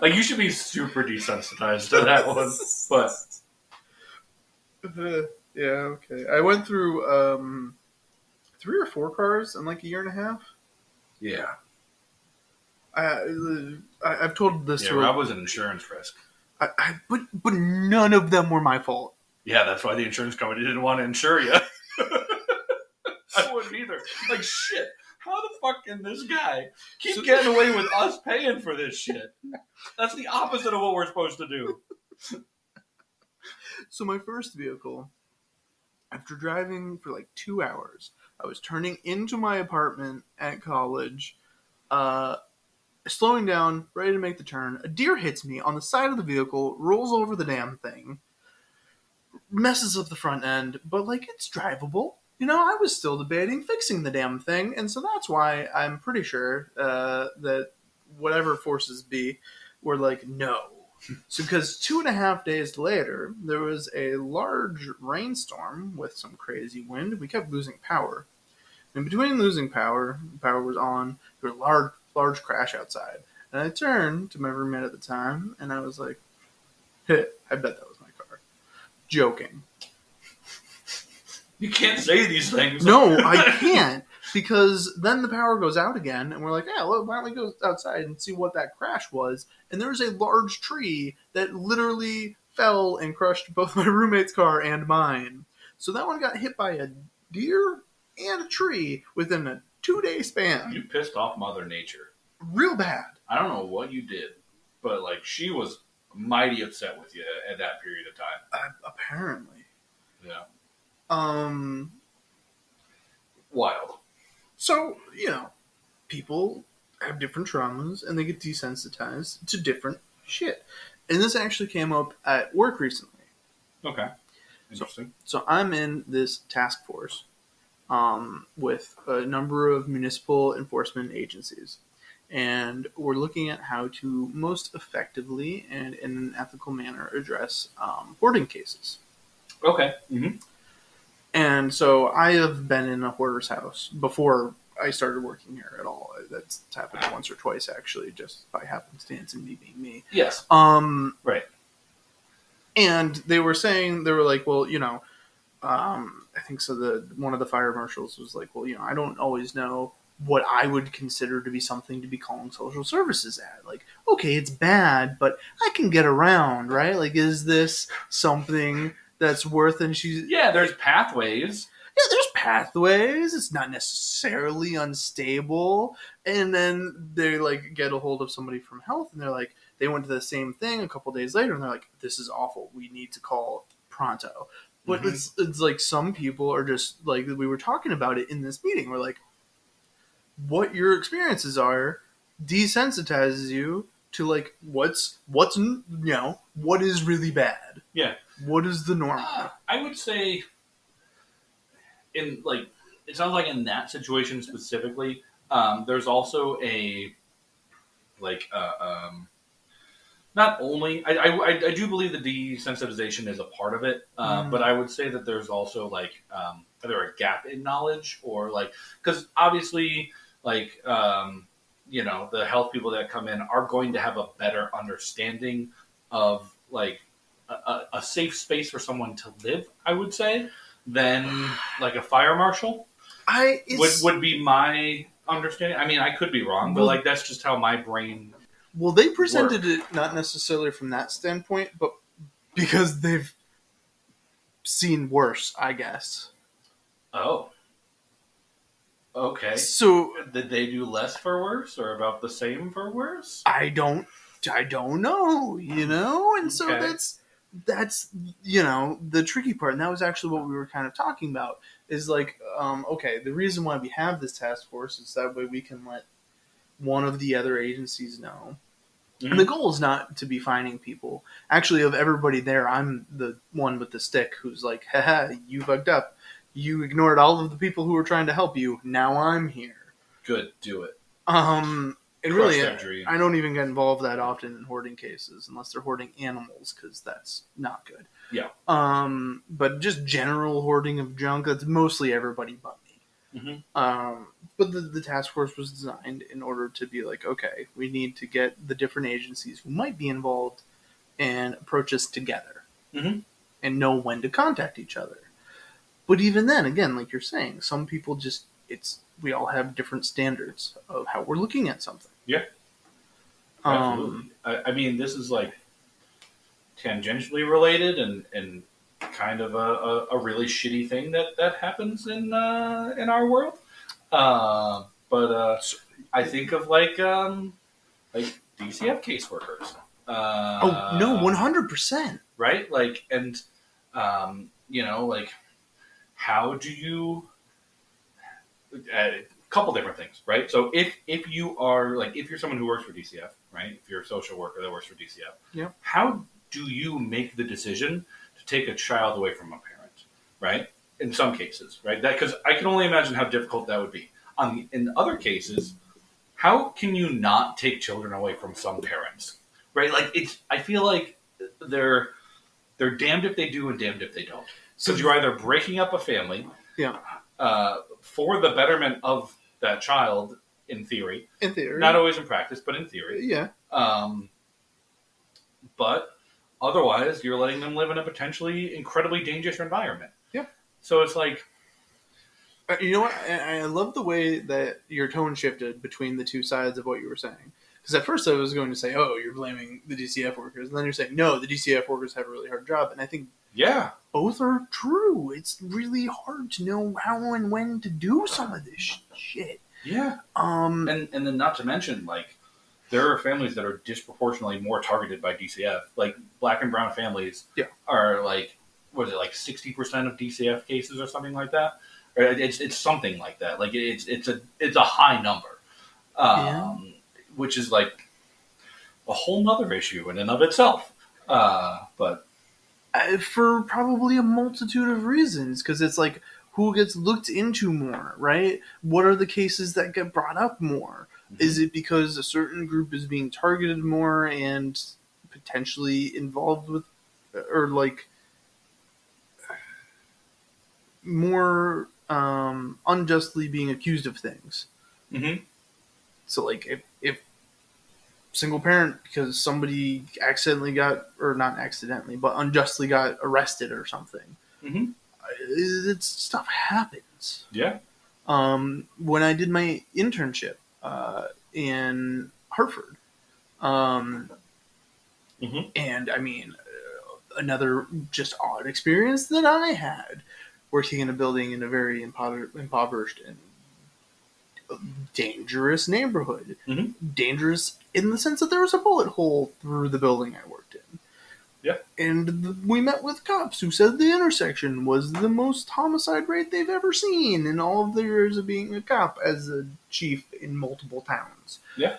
Like, you should be super desensitized to that one, but... Uh, yeah, okay. I went through um, three or four cars in, like, a year and a half. Yeah. I, I, I've told this yeah, to... Yeah, Rob was an insurance risk. I, I, but, but none of them were my fault. Yeah, that's why the insurance company didn't want to insure you. I wouldn't either. Like, shit. How the fuck can this guy keep so, getting away with us paying for this shit? That's the opposite of what we're supposed to do. So my first vehicle, after driving for like two hours, I was turning into my apartment at college, uh, slowing down, ready to make the turn. A deer hits me on the side of the vehicle, rolls over the damn thing, messes up the front end, but like it's drivable. You know, I was still debating fixing the damn thing, and so that's why I'm pretty sure uh, that whatever forces be were like, no. So because two and a half days later, there was a large rainstorm with some crazy wind. We kept losing power. And between losing power, power was on, there was a large, large crash outside. And I turned to my roommate at the time, and I was like, hey, I bet that was my car. Joking. You can't say these things. No, I can't, because then the power goes out again, and we're like, yeah, well, why don't we go outside and see what that crash was? And there was a large tree that literally fell and crushed both my roommate's car and mine. So that one got hit by a deer and a tree within a two-day span. You pissed off Mother Nature. Real bad. I don't know what you did, but, like, she was mighty upset with you at that period of time. Uh, apparently. Yeah. Um, wild. So, you know, people have different traumas and they get desensitized to different shit. And this actually came up at work recently. Okay. Interesting. So, so I'm in this task force um, with a number of municipal enforcement agencies. And we're looking at how to most effectively and in an ethical manner address um, hoarding cases. Okay. Mm-hmm. And so I have been in a hoarder's house before I started working here at all. That's happened once or twice, actually, just by happenstance and me being me. Yes. Um, right. And they were saying, they were like, well, you know, um, I think so the one of the fire marshals was like, well, you know, I don't always know what I would consider to be something to be calling social services at. Like, okay, it's bad, but I can get around, right? Like, is this something that's worth, and she's... Yeah, there's pathways. Yeah, there's pathways. It's not necessarily unstable. And then they, like, get a hold of somebody from health, and they're like, they went to the same thing a couple days later, and they're like, this is awful. We need to call pronto. But mm-hmm. it's, it's like some people are just, like, we were talking about it in this meeting. We're like, what your experiences are desensitizes you to, like, what's, what's, you know, what is really bad. Yeah. What is the norm? Uh, I would say, in, like, it sounds like in that situation specifically, um, there's also a, like, uh, um, not only, I, I, I do believe that desensitization is a part of it, uh, mm. but I would say that there's also, like, um, either a gap in knowledge or, like, because obviously, like, um, you know, the health people that come in are going to have a better understanding of, like, A, a safe space for someone to live, I would say, than like a fire marshal. I would would be my understanding. I mean, I could be wrong, well, but like that's just how my brain. Well, they presented worked. It not necessarily from that standpoint, but because they've seen worse, I guess. Oh. Okay. So did they do less for worse, or about the same for worse? I don't. I don't know. You know, and so okay. that's. That's, you know, the tricky part. And that was actually what we were kind of talking about is like, um, okay, the reason why we have this task force is that way we can let one of the other agencies know. Mm-hmm. And the goal is not to be finding people. Actually, of everybody there, I'm the one with the stick who's like, haha, you bugged up. You ignored all of the people who were trying to help you. Now I'm here. Good. Do it. Um... And really, I, I don't even get involved that often in hoarding cases, unless they're hoarding animals, because that's not good. Yeah. Um, but just general hoarding of junk, that's mostly everybody but me. Mm-hmm. Um, but the, the task force was designed in order to be like, okay, we need to get the different agencies who might be involved and approach us together mm-hmm. and know when to contact each other. But even then, again, like you're saying, some people just, it's, we all have different standards of how we're looking at something. Yeah. Absolutely. Um, I, I mean, this is like tangentially related and, and kind of a, a, a really shitty thing that, that happens in uh, in our world. Uh, but uh, I think of like um, like D C F caseworkers. Uh, oh, no, one hundred percent. Right? Like, and, um, you know, like, how do you... A couple different things, right? So if if you are like if you're someone who works for D C F, right? If you're a social worker that works for D C F, yeah. How do you make the decision to take a child away from a parent, right? In some cases, right? That because I can only imagine how difficult that would be. On the, in other cases, how can you not take children away from some parents, right? Like it's I feel like they're they're damned if they do and damned if they don't. So you're either breaking up a family, yeah. Uh, for the betterment of that child, in theory. In theory. Not always in practice, but in theory. Yeah. Um, but otherwise, you're letting them live in a potentially incredibly dangerous environment. Yeah. So it's like... You know what? I, I love the way that your tone shifted between the two sides of what you were saying. Because at first I was going to say, oh, you're blaming the D C F workers. And then you're saying, no, the D C F workers have a really hard job. And I think... Yeah. Both are true. It's really hard to know how and when to do some of this shit. Yeah. Um, and, and then not to mention, like, there are families that are disproportionately more targeted by D C F. Like, black and brown families yeah. are, like, what is it, like sixty percent of D C F cases or something like that? Or it's it's something like that. Like, it's it's a it's a high number. Um, yeah. Which is, like, a whole nother issue in and of itself. Uh, but... For probably a multitude of reasons, because it's like who gets looked into more, right? What are the cases that get brought up more? Mm-hmm. Is it because a certain group is being targeted more and potentially involved with, or like more um, unjustly being accused of things? Mm-hmm. So like if, if single parent because somebody accidentally got, or not accidentally, but unjustly got arrested or something. Mm-hmm. It's stuff happens. Yeah. Um, when I did my internship uh, in Hartford, um, mm-hmm. and I mean, another just odd experience that I had working in a building in a very impover- impoverished and dangerous neighborhood. Mm-hmm. Dangerous in the sense that there was a bullet hole through the building I worked in. Yeah. And we met with cops who said the intersection was the most homicide rate they've ever seen in all of their years of being a cop as a chief in multiple towns. Yeah.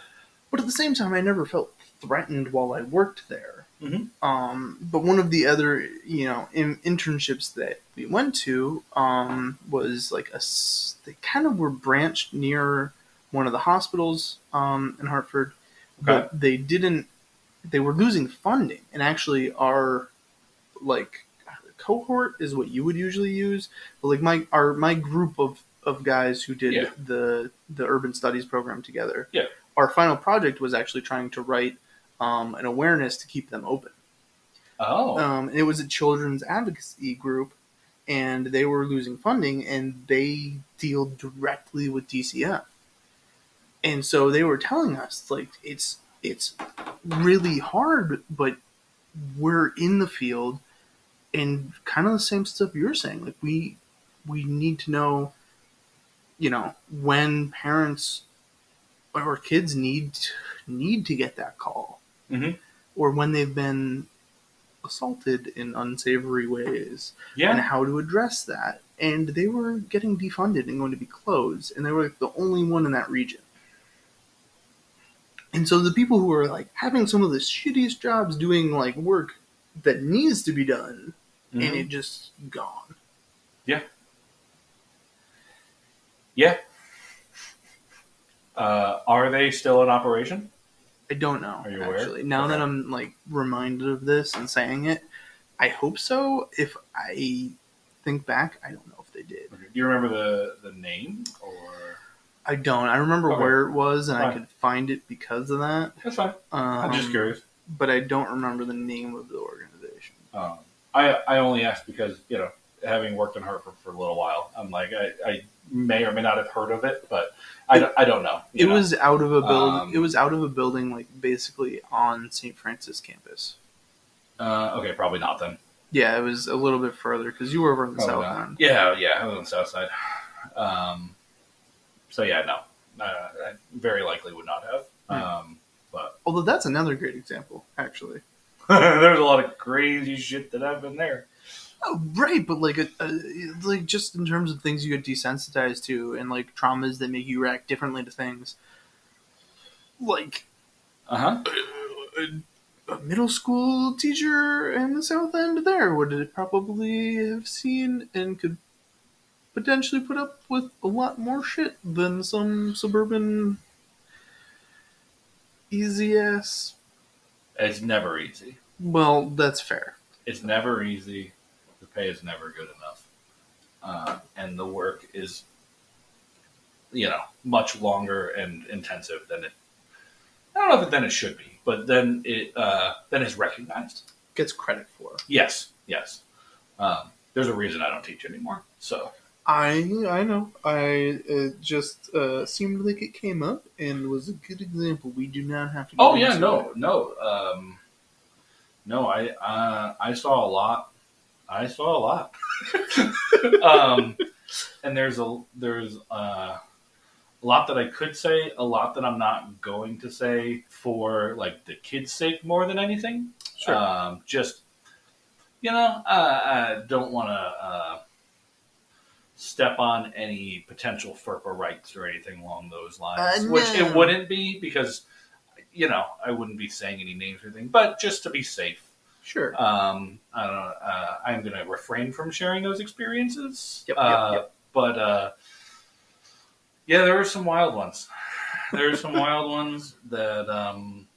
But at the same time, I never felt threatened while I worked there. Mm-hmm. Um, but one of the other, you know, in, internships that we went to um, was like a, they kind of were branched near one of the hospitals um, in Hartford, okay. but they didn't, they were losing funding, and actually our like cohort is what you would usually use. But like my, our, my group of, of guys who did yeah. the, the urban studies program together, yeah. our final project was actually trying to write um, an awareness to keep them open. Oh, um, and it was a children's advocacy group, and they were losing funding, and they deal directly with D C F. And so they were telling us like, it's, it's really hard, but we're in the field, and kind of the same stuff you're saying. Like we, we need to know, you know, when parents or kids need need to get that call, mm-hmm. or when they've been assaulted in unsavory ways, yeah. and how to address that. And they were getting defunded and going to be closed, and they were like the only one in that region. And so the people who are like having some of the shittiest jobs doing like work that needs to be done, mm-hmm. and it just gone. Yeah. Yeah. Uh, are they still in operation? I don't know. Are you aware? Actually, now okay. that I'm like reminded of this and saying it, I hope so. If I think back, I don't know if they did. Okay. Do you remember the, the name or? I don't. I remember okay. where it was, and fine. I could find it because of that. That's fine. Um, I'm just curious. But I don't remember the name of the organization. Um, I I only asked because, you know, having worked in Hartford for, for a little while, I'm like, I, I may or may not have heard of it, but I, it, I don't know. It know? was out of a building. Um, it was out of a building, like, basically on Saint Francis campus. Uh, okay, probably not then. Yeah, it was a little bit further because you were over on the probably south not. end. Yeah, yeah, I was on the south side. Um So, yeah, no, uh, I very likely would not have. Right. Um, but although that's another great example, actually. There's a lot of crazy shit that happened there. Oh, right. But like, a, a, like just in terms of things you get desensitized to and like traumas that make you react differently to things. Like uh-huh. a, a middle school teacher in the South End there would probably have seen and could potentially put up with a lot more shit than some suburban easy ass. It's never easy. Well, that's fair. It's never easy. The pay is never good enough. Uh, and the work is, you know, much longer and intensive than it. I don't know if it, then it should be, but then it uh, then it's recognized. Gets credit for. Yes, yes. Um, there's a reason I don't teach anymore, so. I I know. I it just uh, seemed like it came up and was a good example. We do not have to. Oh yeah, no, that. no, um, no. I uh, I saw a lot. I saw a lot. um, and there's a there's uh, a lot that I could say, a lot that I'm not going to say for like the kids' sake more than anything. Sure. Um, just you know, uh, I don't want to. Uh, step on any potential FERPA rights or anything along those lines, uh, no. which it wouldn't be because, you know, I wouldn't be saying any names or anything, but just to be safe. Sure. Um, I don't know. Uh, I'm going to refrain from sharing those experiences. Yep, uh, yep, yep. But, uh, yeah, there were some wild ones. there's some wild ones that um,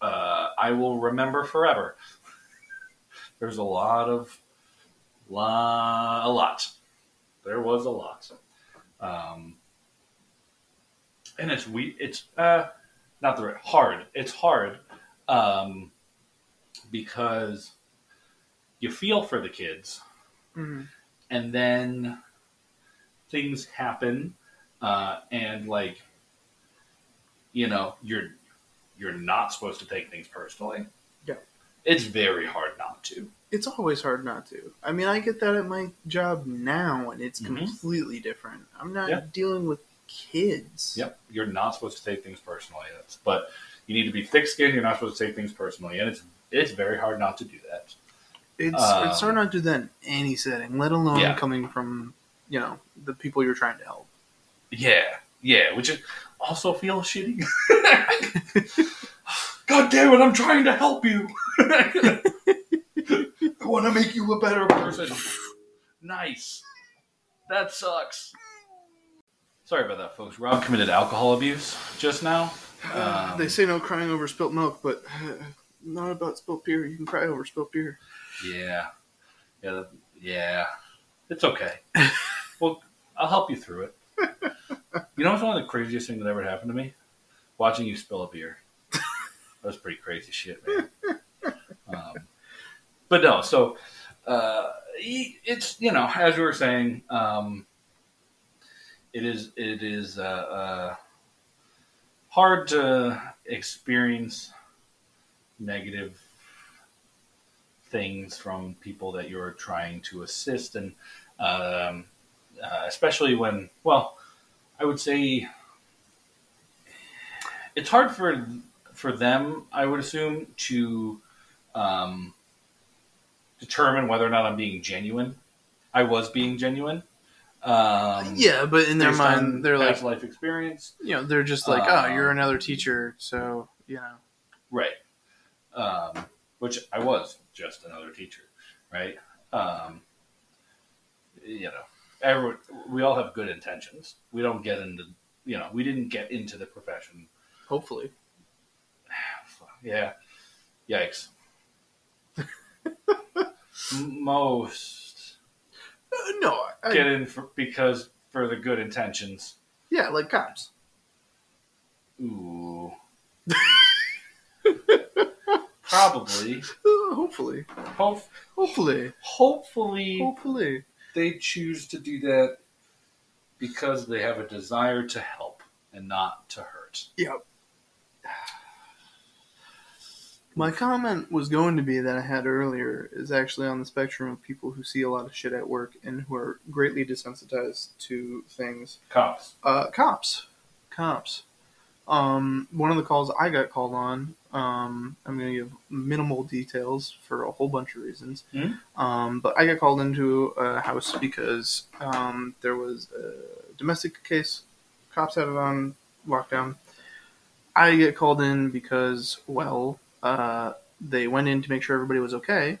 uh, I will remember forever. There's a lot of, lot, a lot. There was a lot. Um, and it's, we, it's uh, not the right, hard. It's hard um, because you feel for the kids. Mm-hmm. And then things happen, uh, and like, you know, you're, you're not supposed to take things personally. Yeah. It's very hard not to. It's always hard not to. I mean, I get that at my job now, and it's mm-hmm. completely different. I'm not yep. dealing with kids. Yep. You're not supposed to take things personally. That's, but you need to be thick-skinned. You're not supposed to take things personally. And it's, it's very hard not to do that. It's, um, it's hard not to do that in any setting, let alone yeah. coming from, you know, the people you're trying to help. Yeah. Yeah. Which is also feels shitty. God damn it. I'm trying to help you. I want to make you a better person. Nice. That sucks. Sorry about that, folks. Rob committed alcohol abuse just now. Um, they say no crying over spilt milk, but not about spilt beer. You can cry over spilt beer. Yeah. Yeah. That, yeah. It's okay. Well, I'll help you through it. You know what's one of the craziest things that ever happened to me? Watching you spill a beer. That was pretty crazy shit, man. Um, but no, so uh, it's, you know, as we were saying, um, it is it is uh, uh, hard to experience negative things from people that you're trying to assist, and um, uh, especially when, well, I would say it's hard for for them, I would assume, to um, determine whether or not I'm being genuine. I was being genuine. Um, yeah, but in their mind, they're like life experience. You know, they're just like, um, oh, you're another teacher, so you know, right? Um, which I was. Just another teacher, right? Um, you know, everyone, we all have good intentions. We don't get into, you know, we didn't get into the profession. Hopefully. Yeah. Yikes. Most. Uh, no. I, get in for, because for the good intentions. Yeah, like cops. Ooh. Probably. Hopefully. Ho- Hopefully. Hopefully. Hopefully. They choose to do that because they have a desire to help and not to hurt. Yep. My comment was going to be that I had earlier is actually on the spectrum of people who see a lot of shit at work and who are greatly desensitized to things. Cops. Uh, cops. Cops. Um, one of the calls I got called on, um, I'm going to give minimal details for a whole bunch of reasons, mm-hmm. um, but I got called into a house because um, there was a domestic case, cops had it on lockdown. I get called in because, well, uh, they went in to make sure everybody was okay,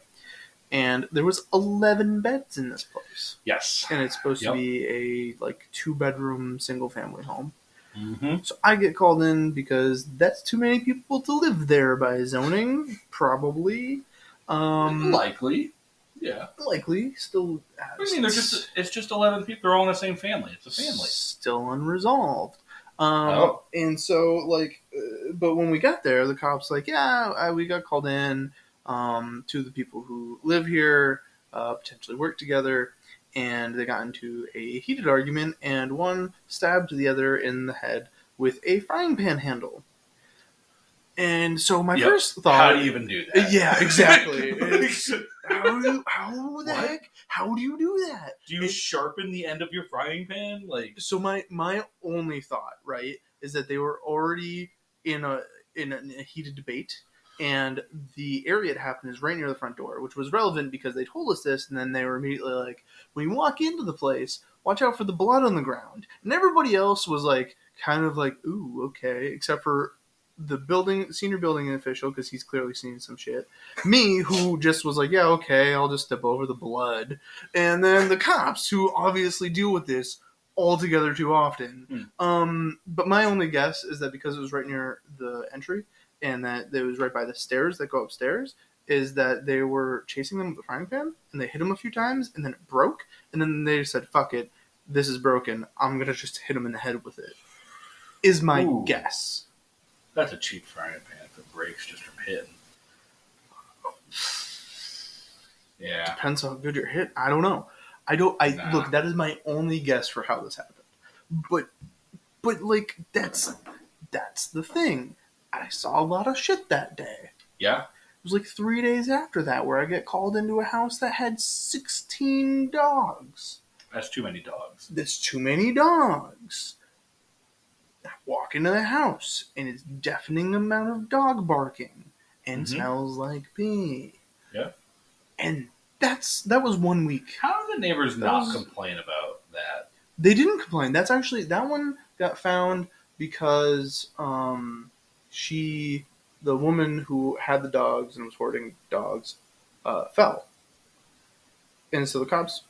and there was eleven beds in this place. Yes. And it's supposed yep. to be a, like, two-bedroom single-family home. Mm-hmm. So I get called in because that's too many people to live there by zoning, probably. Um, likely, yeah. Likely, still. I mean, they're just it's just eleven people. They're all in the same family. It's a family. Still unresolved. Um, oh. And so, like, uh, but when we got there, the cops like, yeah, I, we got called in. Um, two of the people who live here uh, potentially work together. And they got into a heated argument, and one stabbed the other in the head with a frying pan handle. And so my yep. first thought... How do you even do that? Yeah, exactly. how do you, how the what? heck? How do you do that? Do you it, sharpen the end of your frying pan? Like, so my, my only thought, right, is that they were already in a in a, in a heated debate. And the area it happened is right near the front door, which was relevant because they told us this, and then they were immediately like, when you walk into the place, watch out for the blood on the ground. And everybody else was like, kind of like, ooh, okay, except for the building senior building official, because he's clearly seen some shit. Me, who just was like, yeah, okay, I'll just step over the blood. And then the cops, who obviously deal with this altogether too often. Mm. Um, but my only guess is that because it was right near the entry and that it was right by the stairs that go upstairs, is that they were chasing them with a frying pan and they hit them a few times and then it broke. And then they just said, fuck it, this is broken. I'm going to just hit them in the head with it, is my Ooh. guess. That's a cheap frying pan if it breaks just from hitting. Yeah. Depends how good you're hit. I don't know. I don't I nah. Look, that is my only guess for how this happened. But but like that's that's the thing. I saw a lot of shit that day. Yeah. It was like three days after that where I get called into a house that had sixteen dogs. That's too many dogs. That's too many dogs. I walk into the house and it's deafening amount of dog barking and mm-hmm. smells like pee. Yeah. And that's that was one week. How did the neighbors that not was, complain about that? They didn't complain. That's actually that one got found because um, she, the woman who had the dogs and was hoarding dogs, uh, fell, and so the cops,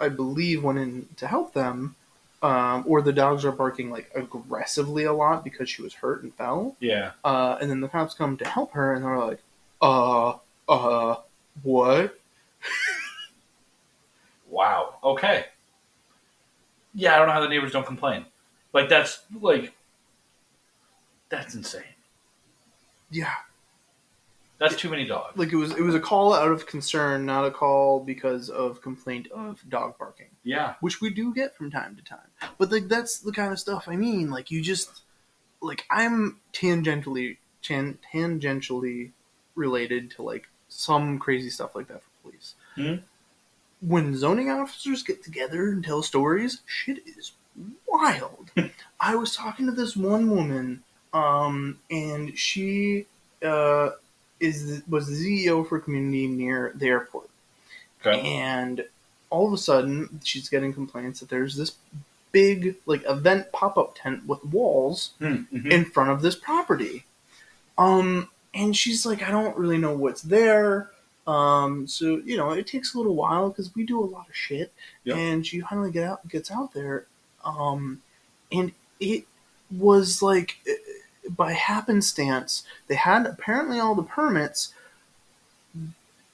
I believe, went in to help them. Um, or the dogs are barking like aggressively a lot because she was hurt and fell. Yeah. Uh, and then the cops come to help her, and they're like, "Uh, uh, what?" Wow. Okay. Yeah, I don't know how the neighbors don't complain. Like that's like that's insane. Yeah. That's it, too many dogs. Like it was, it was a call out of concern, not a call because of complaint of dog barking. Yeah, which we do get from time to time. But like that's the kind of stuff I mean. Like you just, like I'm tangentially, tan, tangentially related to like some crazy stuff like that for police. Mm-hmm. When zoning officers get together and tell stories, shit is wild. I was talking to this one woman, um, and she, uh. Is was the Z E O for a community near the airport. Okay. And all of a sudden, she's getting complaints that there's this big like event pop-up tent with walls mm-hmm. in front of this property. Um, and she's like, I don't really know what's there. Um, so, you know, it takes a little while because we do a lot of shit. Yep. And she finally get out, gets out there. Um, and it was like... It, by happenstance, they had apparently all the permits.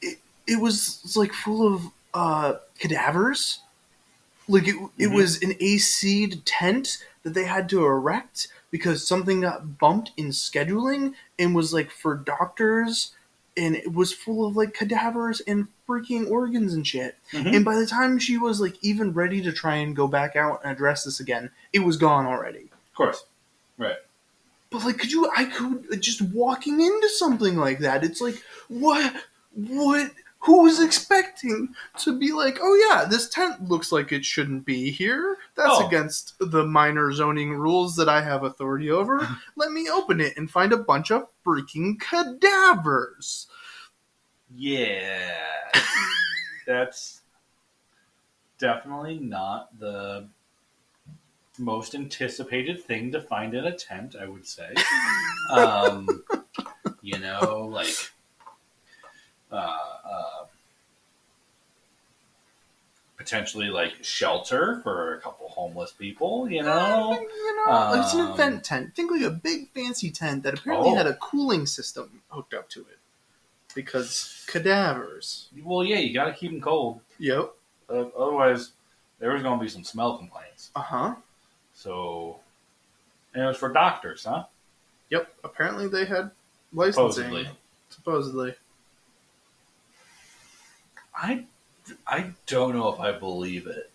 It, it was like full of uh, cadavers. Like it, mm-hmm. it was an A C'd tent that they had to erect because something got bumped in scheduling and was like for doctors. And it was full of like cadavers and freaking organs and shit. Mm-hmm. And by the time she was like even ready to try and go back out and address this again, it was gone already. Of course. Right. But, like, could you, I could, just walking into something like that, it's like, what, what, who was expecting to be like, oh, yeah, this tent looks like it shouldn't be here. That's oh. against the minor zoning rules that I have authority over. Let me open it and find a bunch of freaking cadavers. Yeah. That's definitely not the... most anticipated thing to find in a tent, I would say. Um, you know, like, uh, uh, potentially, like, shelter for a couple homeless people, you know? Uh, you know, um, it's an event tent. Think like a big, fancy tent that apparently oh. had a cooling system hooked up to it. Because cadavers. Well, yeah, you gotta keep them cold. Yep. Uh, otherwise, there was gonna be some smell complaints. Uh-huh. So, and it was for doctors, huh? Yep. Apparently they had licensing. Supposedly. Supposedly. I, I don't know if I believe it.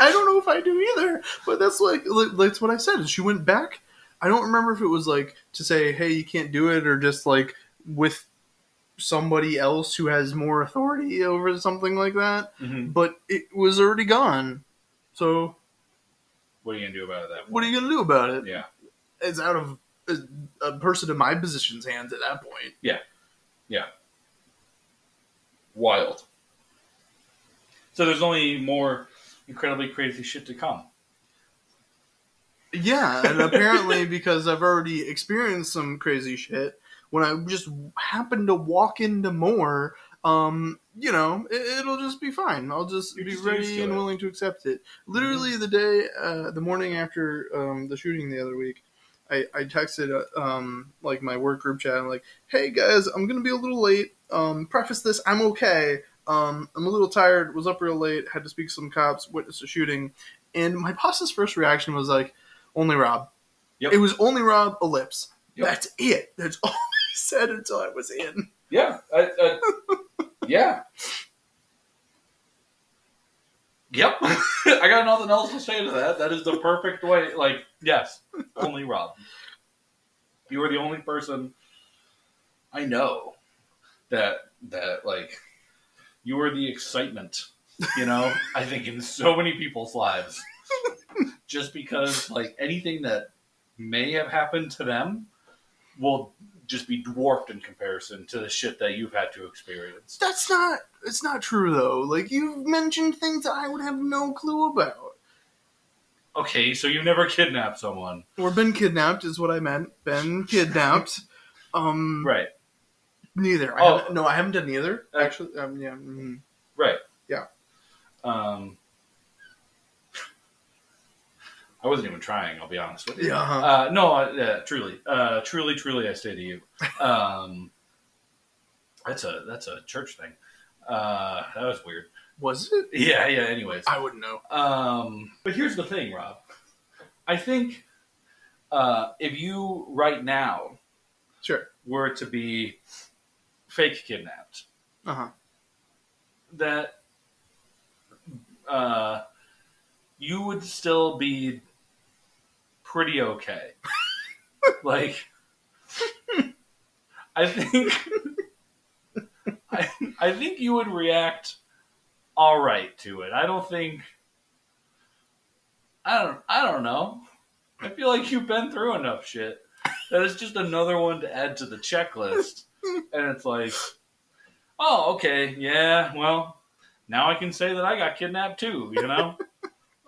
I don't know if I do either. But that's like, that's what I said. She went back. I don't remember if it was like to say, hey, you can't do it, or just like with somebody else who has more authority over something like that. Mm-hmm. But it was already gone. So... what are you going to do about it? At that point? What are you going to do about it? Yeah. It's out of a, a person in my position's hands at that point. Yeah. Yeah. Wild. So there's only more incredibly crazy shit to come. Yeah. And apparently because I've already experienced some crazy shit, when I just happened to walk into more, um, you know, it, it'll just be fine. I'll just You're be just ready and it. willing to accept it. Literally, mm-hmm. the day, uh, the morning after um, the shooting the other week, I, I texted uh, um, like my work group chat. I'm like, hey guys, I'm gonna be a little late. Um, preface this, I'm okay. Um, I'm a little tired. Was up real late. Had to speak to some cops. Witnessed a shooting. And my boss's first reaction was like, only Rob. Yep. It was only Rob, ellipse. Yep. That's it. That's all he said until I was in. Yeah. I, I, yeah. Yep. I got nothing else to say to that. That is the perfect way. Like, yes, only Rob. You are the only person I know that, that like, you are the excitement, you know, I think in so many people's lives. Just because, like, anything that may have happened to them will just be dwarfed in comparison to the shit that you've had to experience. That's not, it's not true, though. Like, you've mentioned things that I would have no clue about. Okay, so you've never kidnapped someone. Or been kidnapped is what I meant. Been kidnapped. Um, right. Neither. I oh. No, I haven't done either, actually. Um, yeah. Mm-hmm. Right. Yeah. Um... I wasn't even trying, I'll be honest with you. Yeah, uh-huh. uh, no, uh, yeah, truly. Uh, truly, truly, I say to you. Um, that's a that's a church thing. Uh, that was weird. Was it? Yeah, yeah, anyways. I wouldn't know. Um, but here's the thing, Rob. I think uh, if you right now sure. were to be fake kidnapped, uh-huh. that uh, you would still be... pretty okay. Like, I think I, I think you would react all right to it. I don't think I don't I don't know. I feel like you've been through enough shit that it's just another one to add to the checklist. And it's like, oh, okay, yeah, well, now I can say that I got kidnapped too, you know?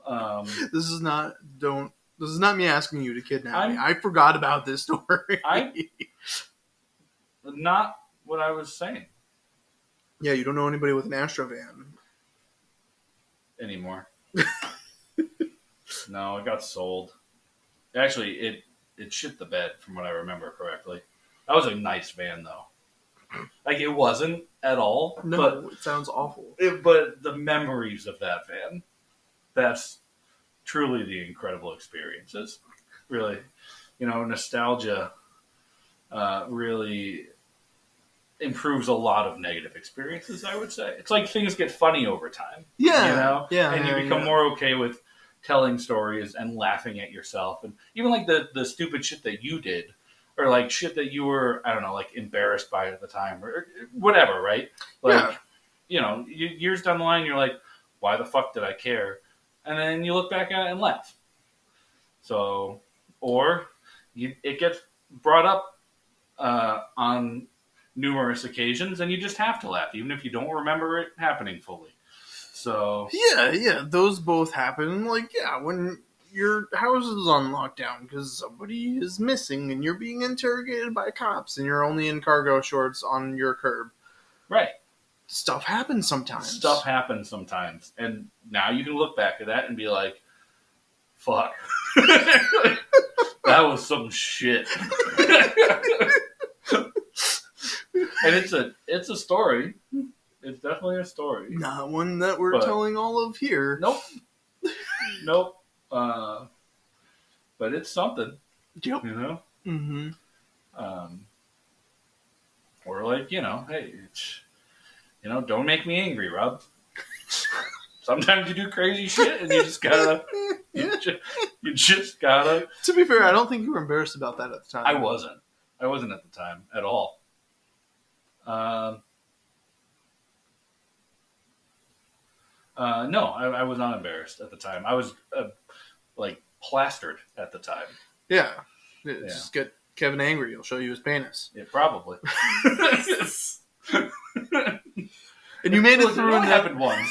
Um, this is not don't This is not me asking you to kidnap I'm, me. I forgot about this story. I, not what I was saying. Yeah, you don't know anybody with an Astro van. Anymore. No, it got sold. Actually, it, it shit the bed from what I remember correctly. That was a nice van, though. Like, it wasn't at all. No, but it sounds awful. It, but the memories of that van, that's... truly the incredible experiences. Really, you know, nostalgia uh, really improves a lot of negative experiences, I would say. It's like things get funny over time. Yeah. You know? Yeah. And you become yeah. more okay with telling stories and laughing at yourself. And even like the, the stupid shit that you did, or like shit that you were, I don't know, like embarrassed by at the time or whatever, right? Like, yeah. you know, years down the line, you're like, why the fuck did I care? And then you look back at it and laugh. So, or you, it gets brought up uh, on numerous occasions, and you just have to laugh, even if you don't remember it happening fully. So yeah, yeah, those both happen. Like yeah, when your house is on lockdown because somebody is missing, and you're being interrogated by cops, and you're only in cargo shorts on your curb, right? Stuff happens sometimes. Stuff happens sometimes. And now you can look back at that and be like, fuck. That was some shit. And it's a it's a story. It's definitely a story. Not one that we're but, telling all of here. Nope. Nope. Uh, but it's something. Yep. You know? Mm-hmm. Um, or like, you know, hey, it's... You know, don't make me angry, Rob. Sometimes you do crazy shit, and you just gotta. You just, you just gotta. To be fair, I don't think you were embarrassed about that at the time. I wasn't. I wasn't at the time at all. Um. Uh, no, I, I was not embarrassed at the time. I was uh, like plastered at the time. Yeah. yeah. Just get Kevin angry. He'll show you his penis. Yeah, probably. And you made it through. It only happened once.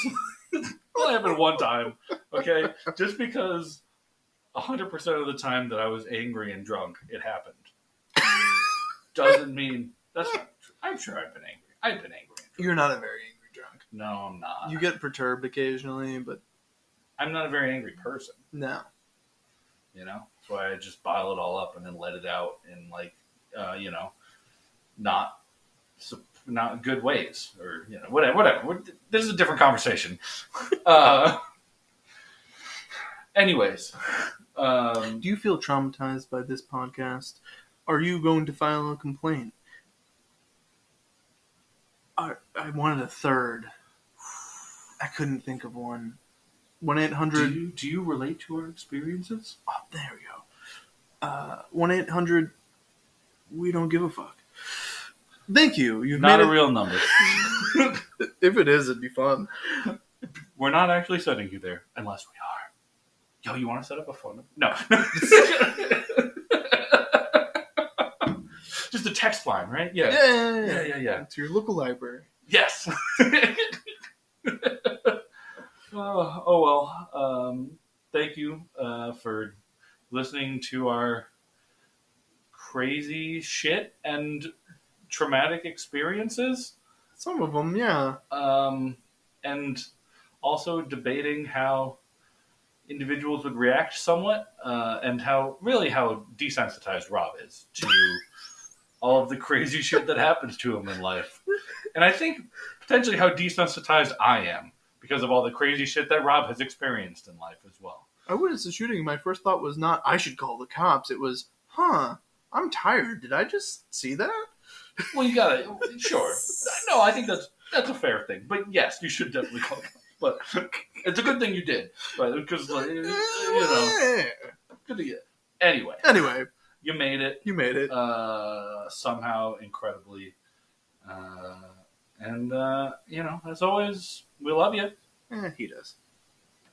It only happened one time. Okay, just because one hundred percent of the time that I was angry and drunk, it happened. Doesn't mean that's. Not true. I'm sure I've been angry. I've been angry. You're not a very angry drunk. No, I'm not. You get perturbed occasionally, but... I'm not a very angry person. No. You know? That's why I just bottle it all up and then let it out in, like, uh, you know, not... not good ways, or, you know, whatever, whatever. This is a different conversation. Uh, anyways. Um, Do you feel traumatized by this podcast? Are you going to file a complaint? I, I wanted a third. I couldn't think of one. one eight hundred... Do you, do you relate to our experiences? Oh, there we go. Uh, one eight hundred... We don't give a fuck. Thank you. You've not made a it... real number. If it is, it'd be fun. We're not actually sending you there, unless we are. Yo, you want to set up a phone number? No. Just a text line, right? Yeah. Yeah, yeah, yeah. yeah, yeah, yeah. To your local library. Yes. oh, oh, well. Um, thank you uh, for listening to our crazy shit and... traumatic experiences, some of them, yeah, um, and also debating how individuals would react somewhat, uh, and how really how desensitized Rob is to all of the crazy shit that happens to him in life, and I think potentially how desensitized I am because of all the crazy shit that Rob has experienced in life as well. I witnessed the shooting. My first thought was not I should call the cops. It was, huh, I'm tired. Did I just see that? Well, you gotta, sure. No, I think that's that's a fair thing. But yes, you should definitely call it. But it's a good thing you did. But because, like, you know, good to get. Anyway, anyway, you made it. You made it uh, somehow, incredibly. Uh, and uh, you know, as always, we love you. Eh, he does.